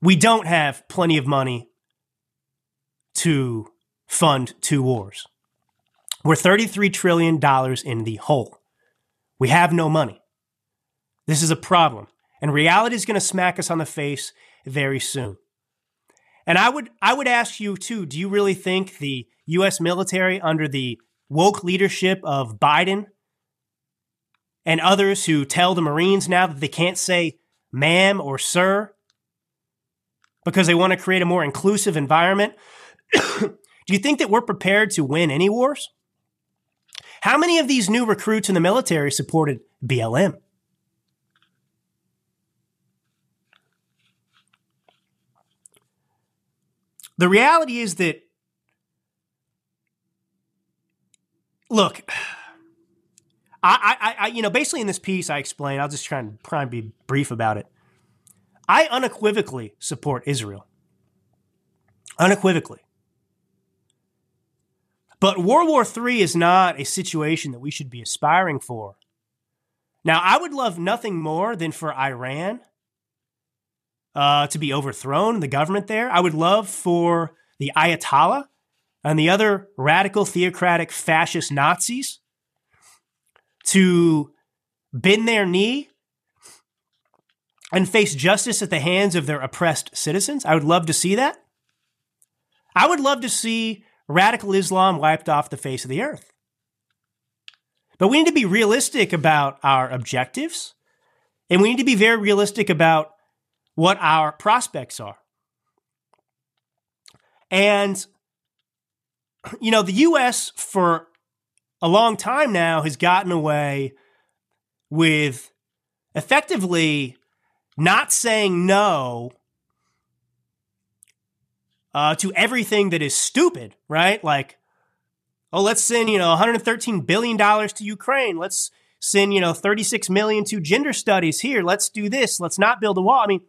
We don't have plenty of money to fund two wars. We're thirty-three trillion dollars in the hole. We have no money. This is a problem. And reality is going to smack us on the face very soon. And I would I would ask you, too, do you really think the U S military under the woke leadership of Biden and others who tell the Marines now that they can't say ma'am or sir because they want to create a more inclusive environment, do you think that we're prepared to win any wars? How many of these new recruits in the military supported B L M? The reality is that, look, I, I, I, you know, basically in this piece I explain, I'll just try and, try and be brief about it. I unequivocally support Israel. Unequivocally. But World War Three is not a situation that we should be aspiring for. Now, I would love nothing more than for Iran Uh, to be overthrown, the government there. I would love for the Ayatollah and the other radical, theocratic, fascist Nazis to bend their knee and face justice at the hands of their oppressed citizens. I would love to see that. I would love to see radical Islam wiped off the face of the earth. But we need to be realistic about our objectives, and we need to be very realistic about what our prospects are. And, you know, the U S for a long time now has gotten away with effectively not saying no uh, to everything that is stupid, right? Like, oh, let's send, you know, one hundred thirteen billion dollars to Ukraine. Let's send, you know, thirty-six million dollars to gender studies here. Let's do this. Let's not build a wall. I mean,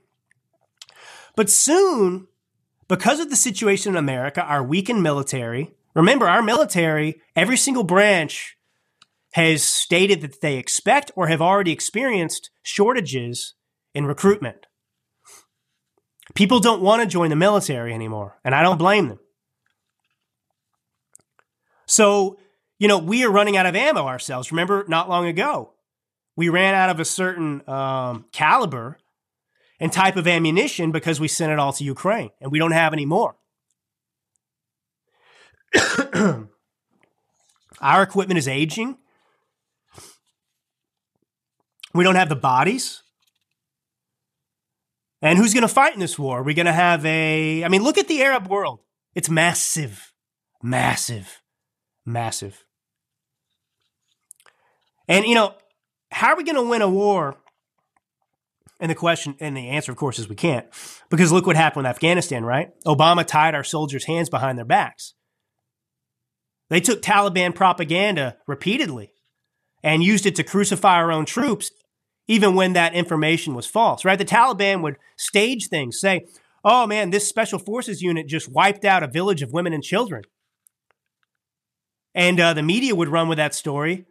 but soon, because of the situation in America, our weakened military, remember our military, every single branch has stated that they expect or have already experienced shortages in recruitment. People don't want to join the military anymore, and I don't blame them. So, you know, we are running out of ammo ourselves. Remember, not long ago, we ran out of a certain um, caliber and type of ammunition because we sent it all to Ukraine, and we don't have any more. Our equipment is aging. We don't have the bodies. And who's going to fight in this war? We're going to have a... I mean, look at the Arab world. It's massive, massive, massive. And, you know, how are we going to win a war? And the question and the answer, of course, is we can't, because look what happened with Afghanistan, right? Obama tied our soldiers' hands behind their backs. They took Taliban propaganda repeatedly and used it to crucify our own troops, even when that information was false, right? The Taliban would stage things, say, oh man, this special forces unit just wiped out a village of women and children. And uh, the media would run with that story,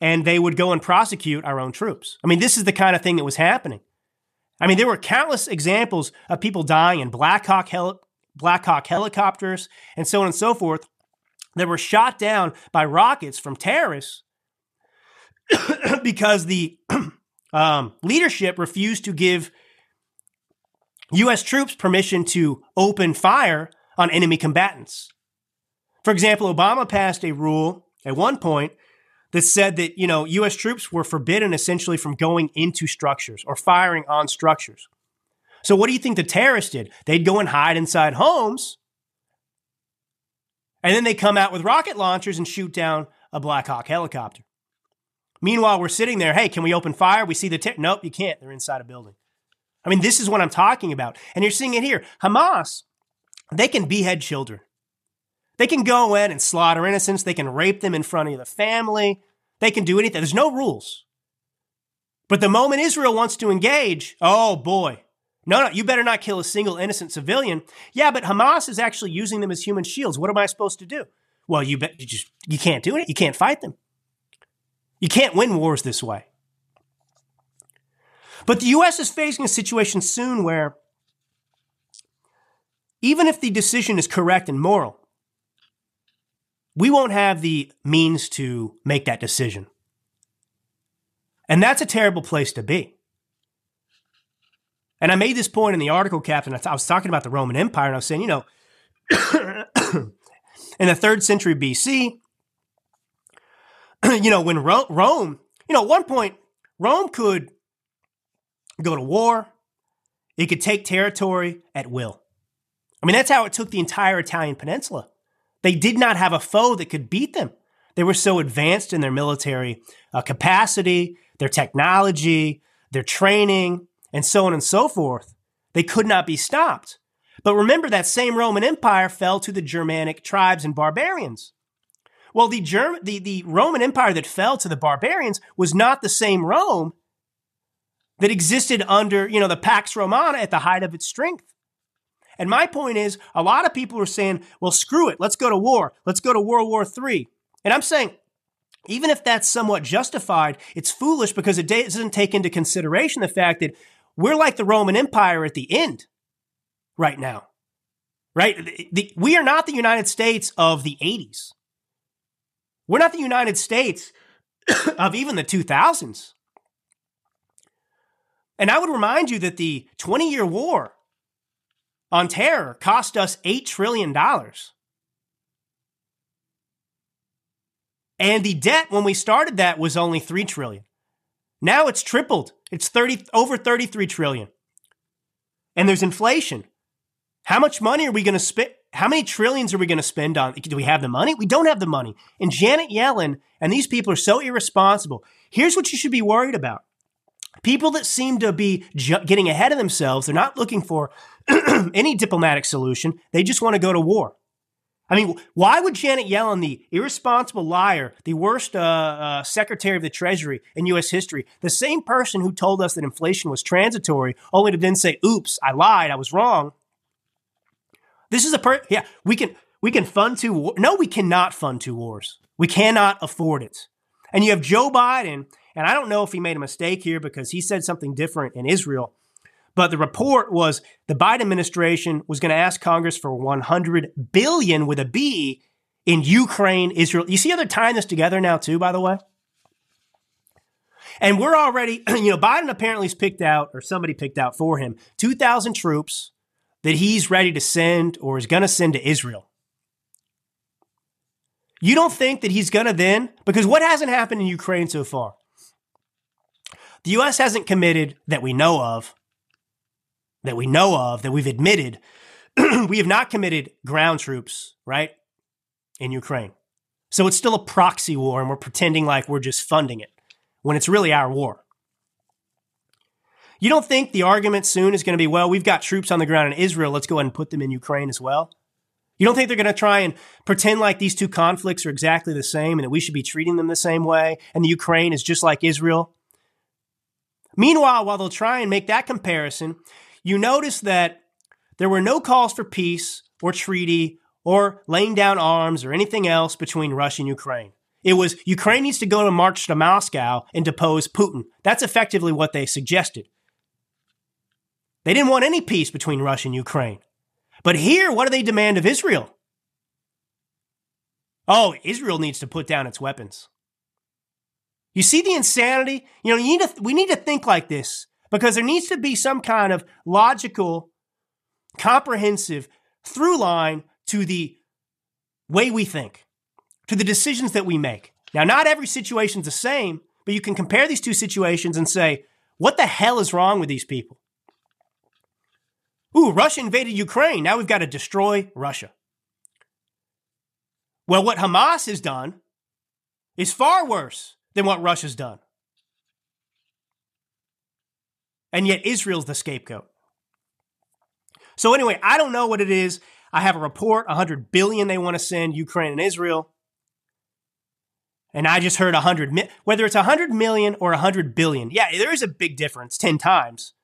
and they would go and prosecute our own troops. I mean, this is the kind of thing that was happening. I mean, there were countless examples of people dying in Black Hawk, heli- Black Hawk helicopters and so on and so forth that were shot down by rockets from terrorists because the um, leadership refused to give U S troops permission to open fire on enemy combatants. For example, Obama passed a rule at one point that said that, you know, U S troops were forbidden essentially from going into structures or firing on structures. So what do you think the terrorists did? They'd go and hide inside homes, and then they come out with rocket launchers and shoot down a Black Hawk helicopter. Meanwhile, we're sitting there, hey, can we open fire? We see the terrorists. Nope, you can't. They're inside a building. I mean, this is what I'm talking about. And you're seeing it here. Hamas, they can behead children. They can go in and slaughter innocents. They can rape them in front of the family. They can do anything. There's no rules. But the moment Israel wants to engage, oh boy, no, no, you better not kill a single innocent civilian. Yeah, but Hamas is actually using them as human shields. What am I supposed to do? Well, you, be- you just you can't do it. You can't fight them. You can't win wars this way. But the U S is facing a situation soon where even if the decision is correct and moral, we won't have the means to make that decision. And that's a terrible place to be. And I made this point in the article, Captain. I, t- I was talking about the Roman Empire, and I was saying, you know, in the third century B C, you know, when Ro- Rome, you know, at one point, Rome could go to war. It could take territory at will. I mean, that's how it took the entire Italian peninsula. They did not have a foe that could beat them. They were so advanced in their military uh, capacity, their technology, their training, and so on and so forth. They could not be stopped. But remember, that same Roman Empire fell to the Germanic tribes and barbarians. Well, the, Germ- the, the Roman Empire that fell to the barbarians was not the same Rome that existed under, you know, the Pax Romana at the height of its strength. And my point is, a lot of people are saying, well, screw it, let's go to war. Let's go to World War Three. And I'm saying, even if that's somewhat justified, it's foolish because it doesn't take into consideration the fact that we're like the Roman Empire at the end right now, right? The, the, we are not the United States of the eighties. We're not the United States of even the two thousands. And I would remind you that the twenty-year war on terror cost us eight trillion dollars. And the debt when we started that was only three trillion dollars. Now it's tripled. It's thirty over thirty-three trillion dollars. And there's inflation. How much money are we going to spend? How many trillions are we going to spend on? Do we have the money? We don't have the money. And Janet Yellen and these people are so irresponsible. Here's what you should be worried about. People that seem to be ju- getting ahead of themselves, they're not looking for any diplomatic solution. They just want to go to war. I mean, why would Janet Yellen, the irresponsible liar, the worst uh, uh, Secretary of the Treasury in U S history, the same person who told us that inflation was transitory, only to then say, oops, I lied, I was wrong. This is a per- yeah, we can we can fund two wars. No, we cannot fund two wars. We cannot afford it. And you have Joe Biden. And I don't know if he made a mistake here because he said something different in Israel. But the report was the Biden administration was going to ask Congress for one hundred billion dollars with a B in Ukraine, Israel. You see how they're tying this together now too, by the way? And we're already, you know, Biden apparently has picked out, or somebody picked out for him, two thousand troops that he's ready to send or is going to send to Israel. You don't think that he's going to then? Because what hasn't happened in Ukraine so far? The U S hasn't committed, that we know of, that we know of, that we've admitted, we have not committed ground troops, right, in Ukraine. So it's still a proxy war, and we're pretending like we're just funding it, when it's really our war. You don't think the argument soon is going to be, well, we've got troops on the ground in Israel, let's go ahead and put them in Ukraine as well? You don't think they're going to try and pretend like these two conflicts are exactly the same and that we should be treating them the same way, and the Ukraine is just like Israel? Meanwhile, while they'll try and make that comparison, you notice that there were no calls for peace or treaty or laying down arms or anything else between Russia and Ukraine. It was Ukraine needs to go to march to Moscow and depose Putin. That's effectively what they suggested. They didn't want any peace between Russia and Ukraine. But here, what do they demand of Israel? Oh, Israel needs to put down its weapons. You see the insanity? You know, you need to, we need to think like this because there needs to be some kind of logical, comprehensive through line to the way we think, to the decisions that we make. Now, not every situation's the same, but you can compare these two situations and say, what the hell is wrong with these people? Ooh, Russia invaded Ukraine. Now we've got to destroy Russia. Well, what Hamas has done is far worse than what Russia's done. And yet Israel's the scapegoat. So anyway, I don't know what it is. I have a report, one hundred billion dollars they want to send Ukraine and Israel. And I just heard one hundred, whether it's one hundred million dollars or one hundred billion dollars. Yeah, there is a big difference, ten times.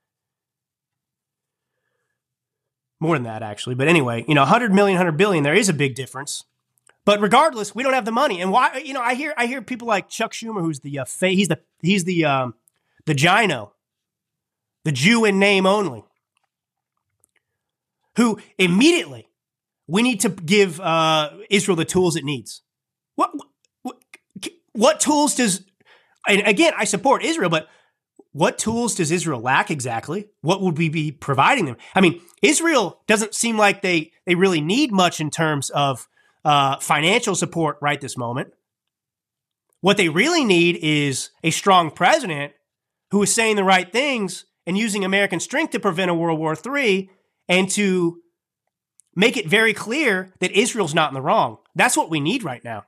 More than that, actually. But anyway, you know, one hundred million dollars, one hundred billion dollars, there is a big difference. But regardless, we don't have the money, and why? You know, I hear I hear people like Chuck Schumer, who's the uh, fa- he's the he's the um, the gyno, the Jew in name only. who immediately, we need to give uh, Israel the tools it needs. What, what, what tools does, and again, I support Israel, but what tools does Israel lack exactly? What would we be providing them? I mean, Israel doesn't seem like they, they really need much in terms of uh, financial support right this moment. What they really need is a strong president who is saying the right things and using American strength to prevent a World War Three and to make it very clear that Israel's not in the wrong. That's what we need right now.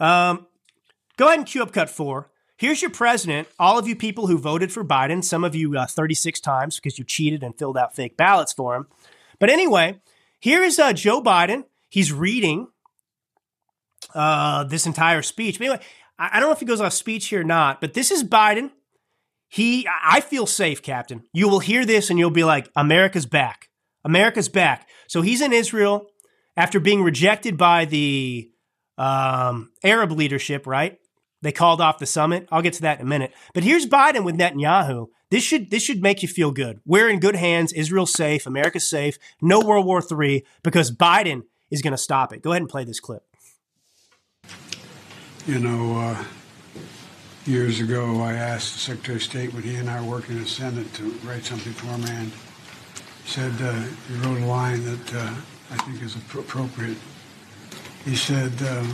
Um, go ahead and cue up cut four. Here's your president. All of you people who voted for Biden, some of you uh, thirty-six times because you cheated and filled out fake ballots for him. But anyway, here is uh, Joe Biden. He's reading uh, this entire speech. But anyway, I, I don't know if he goes off speech here or not, but this is Biden. He, I feel safe, Captain. You will hear this and you'll be like, America's back. America's back. So he's in Israel after being rejected by the um, Arab leadership, right? They called off the summit. I'll get to that in a minute. But here's Biden with Netanyahu. This should this should make you feel good. We're in good hands. Israel's safe. America's safe. No World War Three because Biden is going to stop it. Go ahead and play this clip. You know... Uh... Years ago, I asked the Secretary of State when he and I were working in the Senate to write something for him, and he said, uh, he wrote a line that uh, I think is appropriate. He said, uh,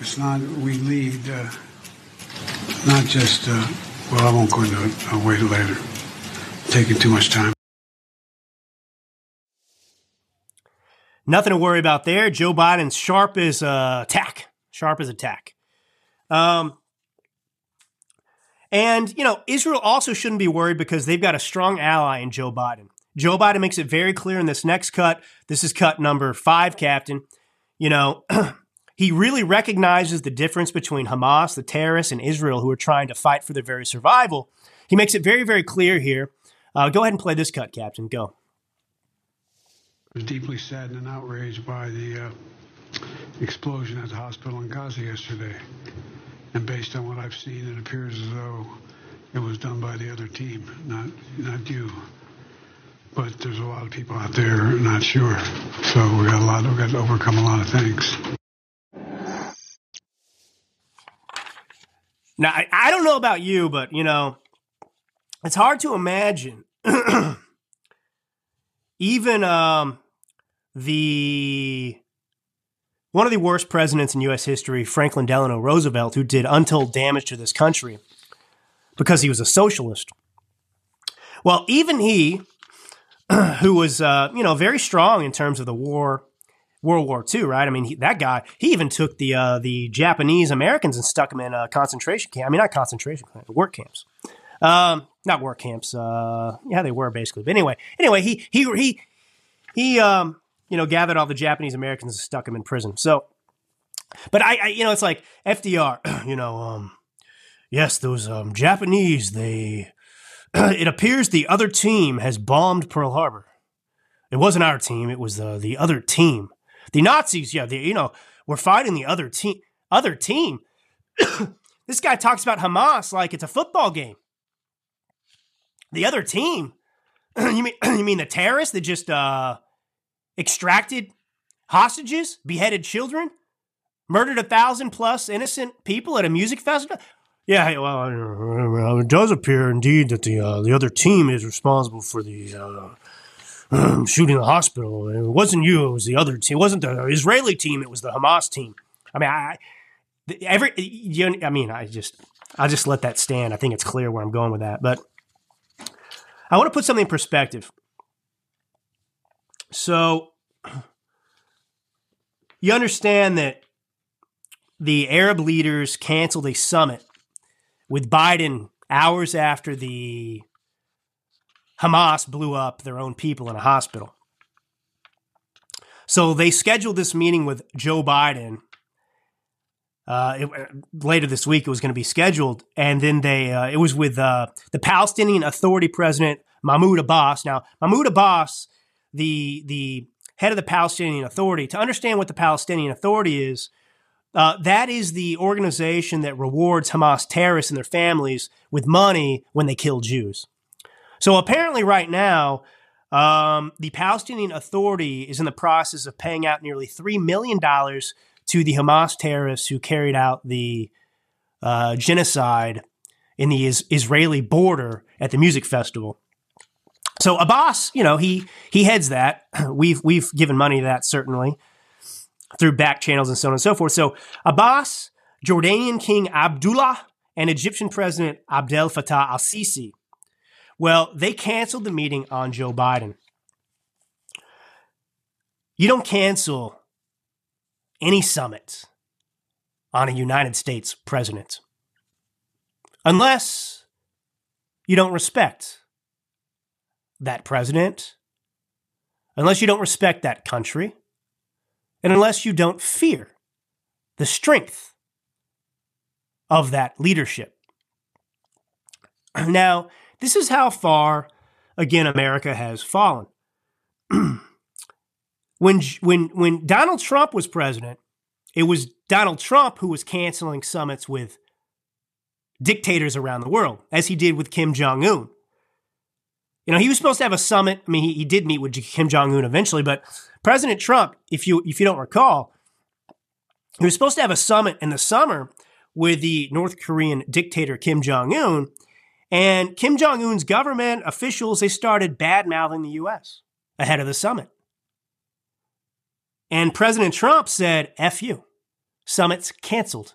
it's not, we lead, uh, not just, uh, well, I won't go into it, I'll wait later. Taking too much time. Nothing to worry about there. Joe Biden's sharp as uh, tack. Sharp as a tack. Um... And, you know, Israel also shouldn't be worried because they've got a strong ally in Joe Biden. Joe Biden makes it very clear in this next cut. This is cut number five, Captain. You know, he really recognizes the difference between Hamas, the terrorists, and Israel, who are trying to fight for their very survival. He makes it very, very clear here. Uh, go ahead and play this cut, Captain. Go. I was deeply saddened and outraged by the uh, explosion at the hospital in Gaza yesterday. And based on what I've seen, it appears as though it was done by the other team, not not you. But there's a lot of people out there not sure. So we got a lot. We got to overcome a lot of things. Now I, I don't know about you, but you know, it's hard to imagine even um, the. One of the worst presidents in U S history, Franklin Delano Roosevelt, who did untold damage to this country because he was a socialist. Well, even he, who was uh, you know very strong in terms of the war, World War Two, right? I mean, he, that guy, he even took the uh, the Japanese Americans and stuck them in a concentration camp. I mean, not concentration camp, work camps, um, not work camps. Uh, yeah, they were basically. But anyway, anyway, he he he he. Um, you know, gathered all the Japanese Americans and stuck them in prison. So, but I, I you know, it's like F D R, you know, um, yes, those um, Japanese, they, it appears the other team has bombed Pearl Harbor. It wasn't our team. It was the, the other team. The Nazis, yeah, they, you know, we're fighting the other team. Other team. This guy talks about Hamas like it's a football game. The other team. you mean you mean the terrorists that just... uh. extracted hostages, beheaded children, murdered a thousand plus innocent people at a music festival. Yeah, well, it does appear indeed that the uh, the other team is responsible for the uh, um, shooting the hospital. It wasn't you; it was the other team. It wasn't the Israeli team; it was the Hamas team. I mean, I every you, I mean, I just I just let that stand. I think it's clear where I'm going with that, but I want to put something in perspective. So you understand that the Arab leaders canceled a summit with Biden hours after the Hamas blew up their own people in a hospital. So they scheduled this meeting with Joe Biden. Uh, it, later this week, it was going to be scheduled. And then they uh, it was with uh, the Palestinian Authority President, Mahmoud Abbas. Now, Mahmoud Abbas... the the head of the Palestinian Authority, to understand what the Palestinian Authority is, uh, that is the organization that rewards Hamas terrorists and their families with money when they kill Jews. So apparently right now, um, the Palestinian Authority is in the process of paying out nearly three million dollars to the Hamas terrorists who carried out the uh, genocide in the is- Israeli border at the music festival. So Abbas, you know, he he heads that. We've we've given money to that, certainly, through back channels and so on and so forth. So Abbas, Jordanian King Abdullah, and Egyptian President Abdel Fattah al-Sisi, well, they canceled the meeting on Joe Biden. You don't cancel any summit on a United States president unless you don't respect that president, unless you don't respect that country, and unless you don't fear the strength of that leadership. Now, this is how far, again, America has fallen. when, when, when Donald Trump was president, it was Donald Trump who was canceling summits with dictators around the world, as he did with Kim Jong-un. You know, he was supposed to have a summit. I mean, he, he did meet with Kim Jong-un eventually, but President Trump, if you if you don't recall, he was supposed to have a summit in the summer with the North Korean dictator Kim Jong-un, and Kim Jong-un's government officials, they started bad-mouthing the U S ahead of the summit. And President Trump said, F you, summit's canceled.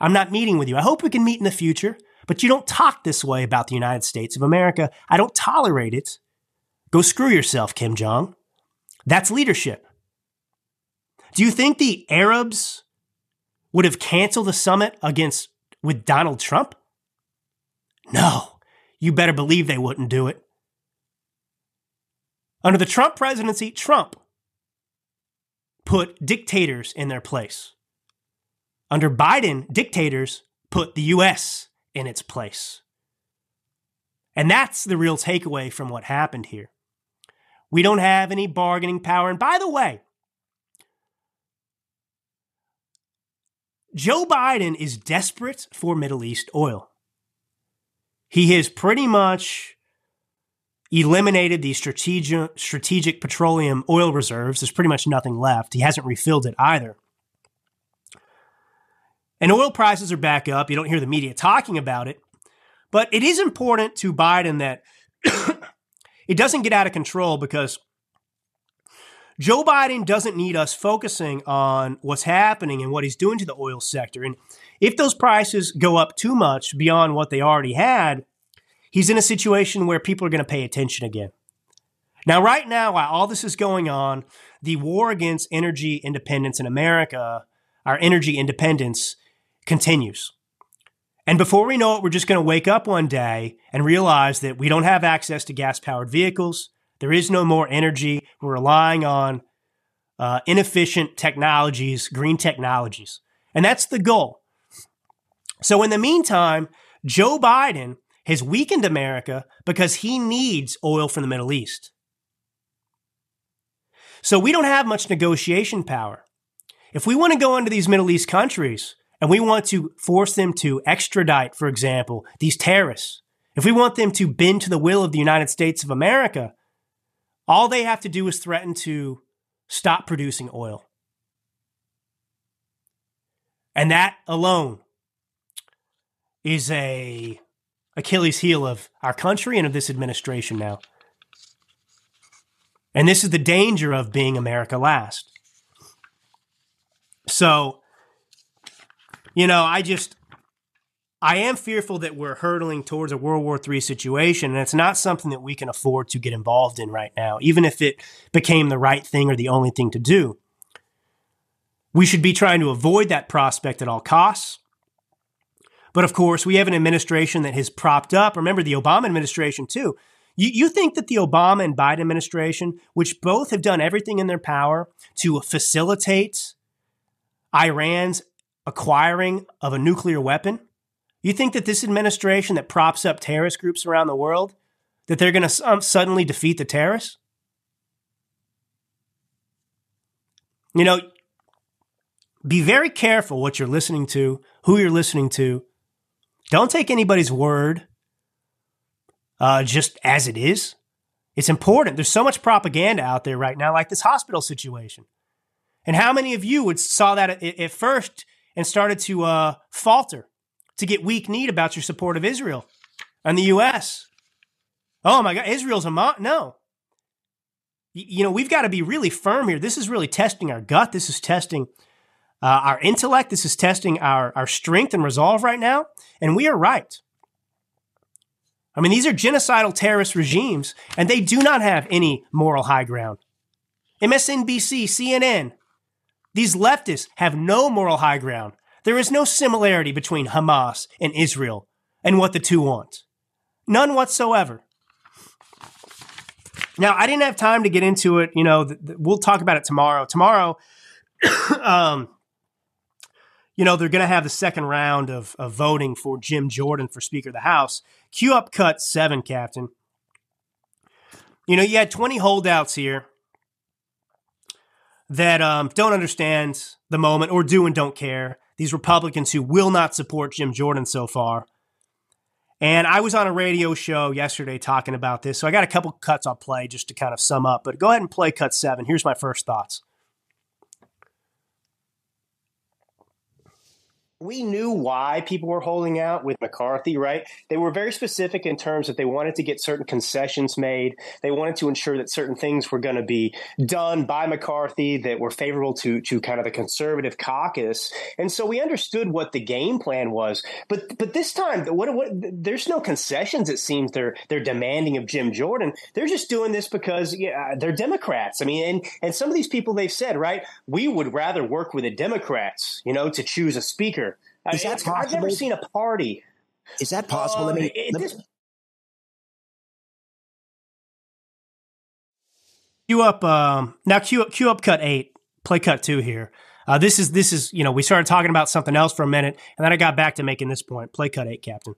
I'm not meeting with you. I hope we can meet in the future. But you don't talk this way about the United States of America. I don't tolerate it. Go screw yourself, Kim Jong. That's leadership. Do you think the Arabs would have canceled the summit against with Donald Trump? No, you better believe they wouldn't do it. Under the Trump presidency, Trump put dictators in their place. Under Biden, dictators put the U S in its place. And that's the real takeaway from what happened here. We don't have any bargaining power. And by the way, Joe Biden is desperate for Middle East oil. He has pretty much eliminated the strategic, strategic petroleum oil reserves. There's pretty much nothing left. He hasn't refilled it either. And oil prices are back up. You don't hear the media talking about it. But it is important to Biden that it doesn't get out of control, because Joe Biden doesn't need us focusing on what's happening and what he's doing to the oil sector. And if those prices go up too much beyond what they already had, he's in a situation where people are going to pay attention again. Now, right now, while all this is going on, the war against energy independence in America, our energy independence, continues. And before we know it, we're just going to wake up one day and realize that we don't have access to gas-powered vehicles. There is no more energy. We're relying on uh, inefficient technologies, green technologies. And that's the goal. So in the meantime, Joe Biden has weakened America because he needs oil from the Middle East. So we don't have much negotiation power. If we want to go into these Middle East countries, and we want to force them to extradite, for example, these terrorists, if we want them to bend to the will of the United States of America, all they have to do is threaten to stop producing oil. And that alone is a Achilles heel of our country and of this administration now. And this is the danger of being America last. So, you know, I just, I am fearful that we're hurtling towards a World War Three situation, and it's not something that we can afford to get involved in right now, even if it became the right thing or the only thing to do. We should be trying to avoid that prospect at all costs. But of course, we have an administration that has propped up, remember the Obama administration too. You, you think that the Obama and Biden administration, which both have done everything in their power to facilitate Iran's acquiring of a nuclear weapon? You think that this administration that props up terrorist groups around the world, that they're going to um, suddenly defeat the terrorists? You know, be very careful what you're listening to, who you're listening to. Don't take anybody's word. uh, just as it is. It's important. There's so much propaganda out there right now, like this hospital situation. And how many of you would saw that at, at first and started to uh, falter, to get weak-kneed about your support of Israel and the U S? Oh my God, Israel's a mob? No. Y- you know, we've got to be really firm here. This is really testing our gut. This is testing uh, our intellect. This is testing our, our strength and resolve right now. And we are right. I mean, these are genocidal terrorist regimes, and they do not have any moral high ground. M S N B C, C N N, these leftists have no moral high ground. There is no similarity between Hamas and Israel and what the two want. None whatsoever. Now, I didn't have time to get into it. You know, th- th- we'll talk about it tomorrow. Tomorrow, um, you know, they're going to have the second round of, of voting for Jim Jordan for Speaker of the House. Cue up cut seven, Captain. You know, you had twenty holdouts here that um, don't understand the moment or do and don't care. These Republicans who will not support Jim Jordan so far. And I was on a radio show yesterday talking about this, so I got a couple cuts I'll play just to kind of sum up. But go ahead and play cut seven. Here's my first thoughts. We knew why people were holding out with McCarthy, right? They were very specific in terms that they wanted to get certain concessions made. They wanted to ensure that certain things were going to be done by McCarthy that were favorable to, to kind of the conservative caucus. And so we understood what the game plan was. But but this time, what, what, there's no concessions, it seems, they're they're demanding of Jim Jordan. They're just doing this because yeah, they're Democrats. I mean, and, and some of these people, they've said, right, we would rather work with the Democrats, you know, to choose a speaker. Is that possible? I've never seen a party. Is that possible? Uh, let me, let me... This... Cue up um, now. Cue up, cue up. Cut eight. Play cut two here. Uh, this is this is you know we started talking about something else for a minute, and then I got back to making this point. Play cut eight, Captain.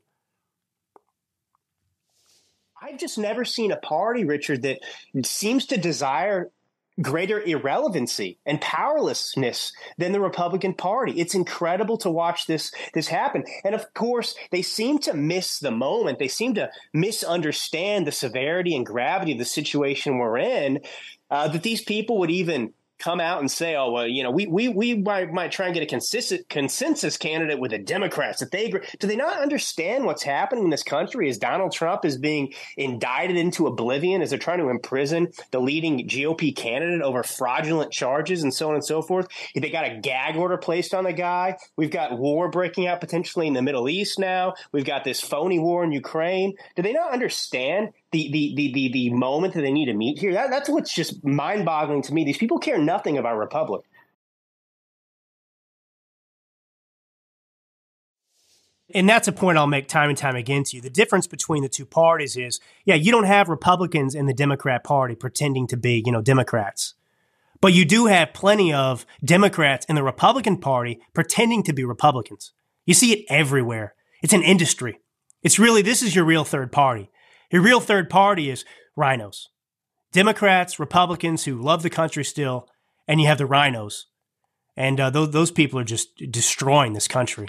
I've just never seen a party, Richard, that seems to desire greater irrelevancy and powerlessness than the Republican Party. It's incredible to watch this this happen. And of course, they seem to miss the moment. They seem to misunderstand the severity and gravity of the situation we're in, uh, that these people would even come out and say, oh, well, you know, we we, we might, might try and get a consistent consensus candidate with the Democrats. That they agree. Do they not understand what's happening in this country as Donald Trump is being indicted into oblivion, as they're trying to imprison the leading G O P candidate over fraudulent charges and so on and so forth? They got a gag order placed on the guy. We've got war breaking out potentially in the Middle East now. We've got this phony war in Ukraine. Do they not understand The, the the the the moment that they need to meet here? That, that's what's just mind-boggling to me. These people care nothing of our republic. And that's a point I'll make time and time again to you. The difference between the two parties is, yeah, you don't have Republicans in the Democrat Party pretending to be, you know, Democrats. But you do have plenty of Democrats in the Republican Party pretending to be Republicans. You see it everywhere. It's an industry. It's really, this is your real third party. Your real third party is rhinos, Democrats, Republicans who love the country still, and you have the rhinos, and uh, those those people are just destroying this country.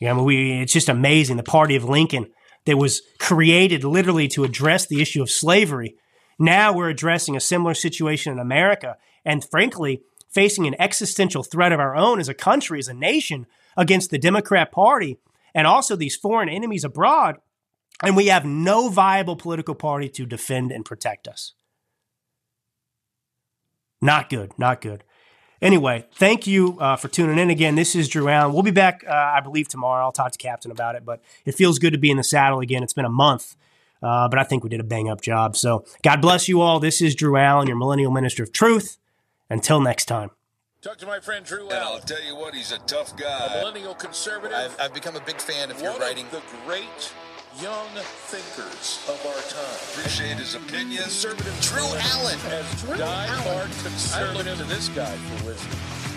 Yeah, I mean, we it's just amazing. The party of Lincoln that was created literally to address the issue of slavery. Now we're addressing a similar situation in America, and frankly, facing an existential threat of our own as a country, as a nation, against the Democrat Party, and also these foreign enemies abroad. And we have no viable political party to defend and protect us. Not good, not good. Anyway, thank you uh, for tuning in again. This is Drew Allen. We'll be back, uh, I believe, tomorrow. I'll talk to Captain about it, but it feels good to be in the saddle again. It's been a month, uh, but I think we did a bang-up job. So God bless you all. This is Drew Allen, your millennial minister of truth. Until next time. Talk to my friend Drew Allen. And I'll tell you what, he's a tough guy. A millennial conservative. I've, I've become a big fan of your writing. One of the great young thinkers of our time. Appreciate his opinion. Conservative Drew Allen. As Drew Allen. Diehard conservative to this guy for wisdom.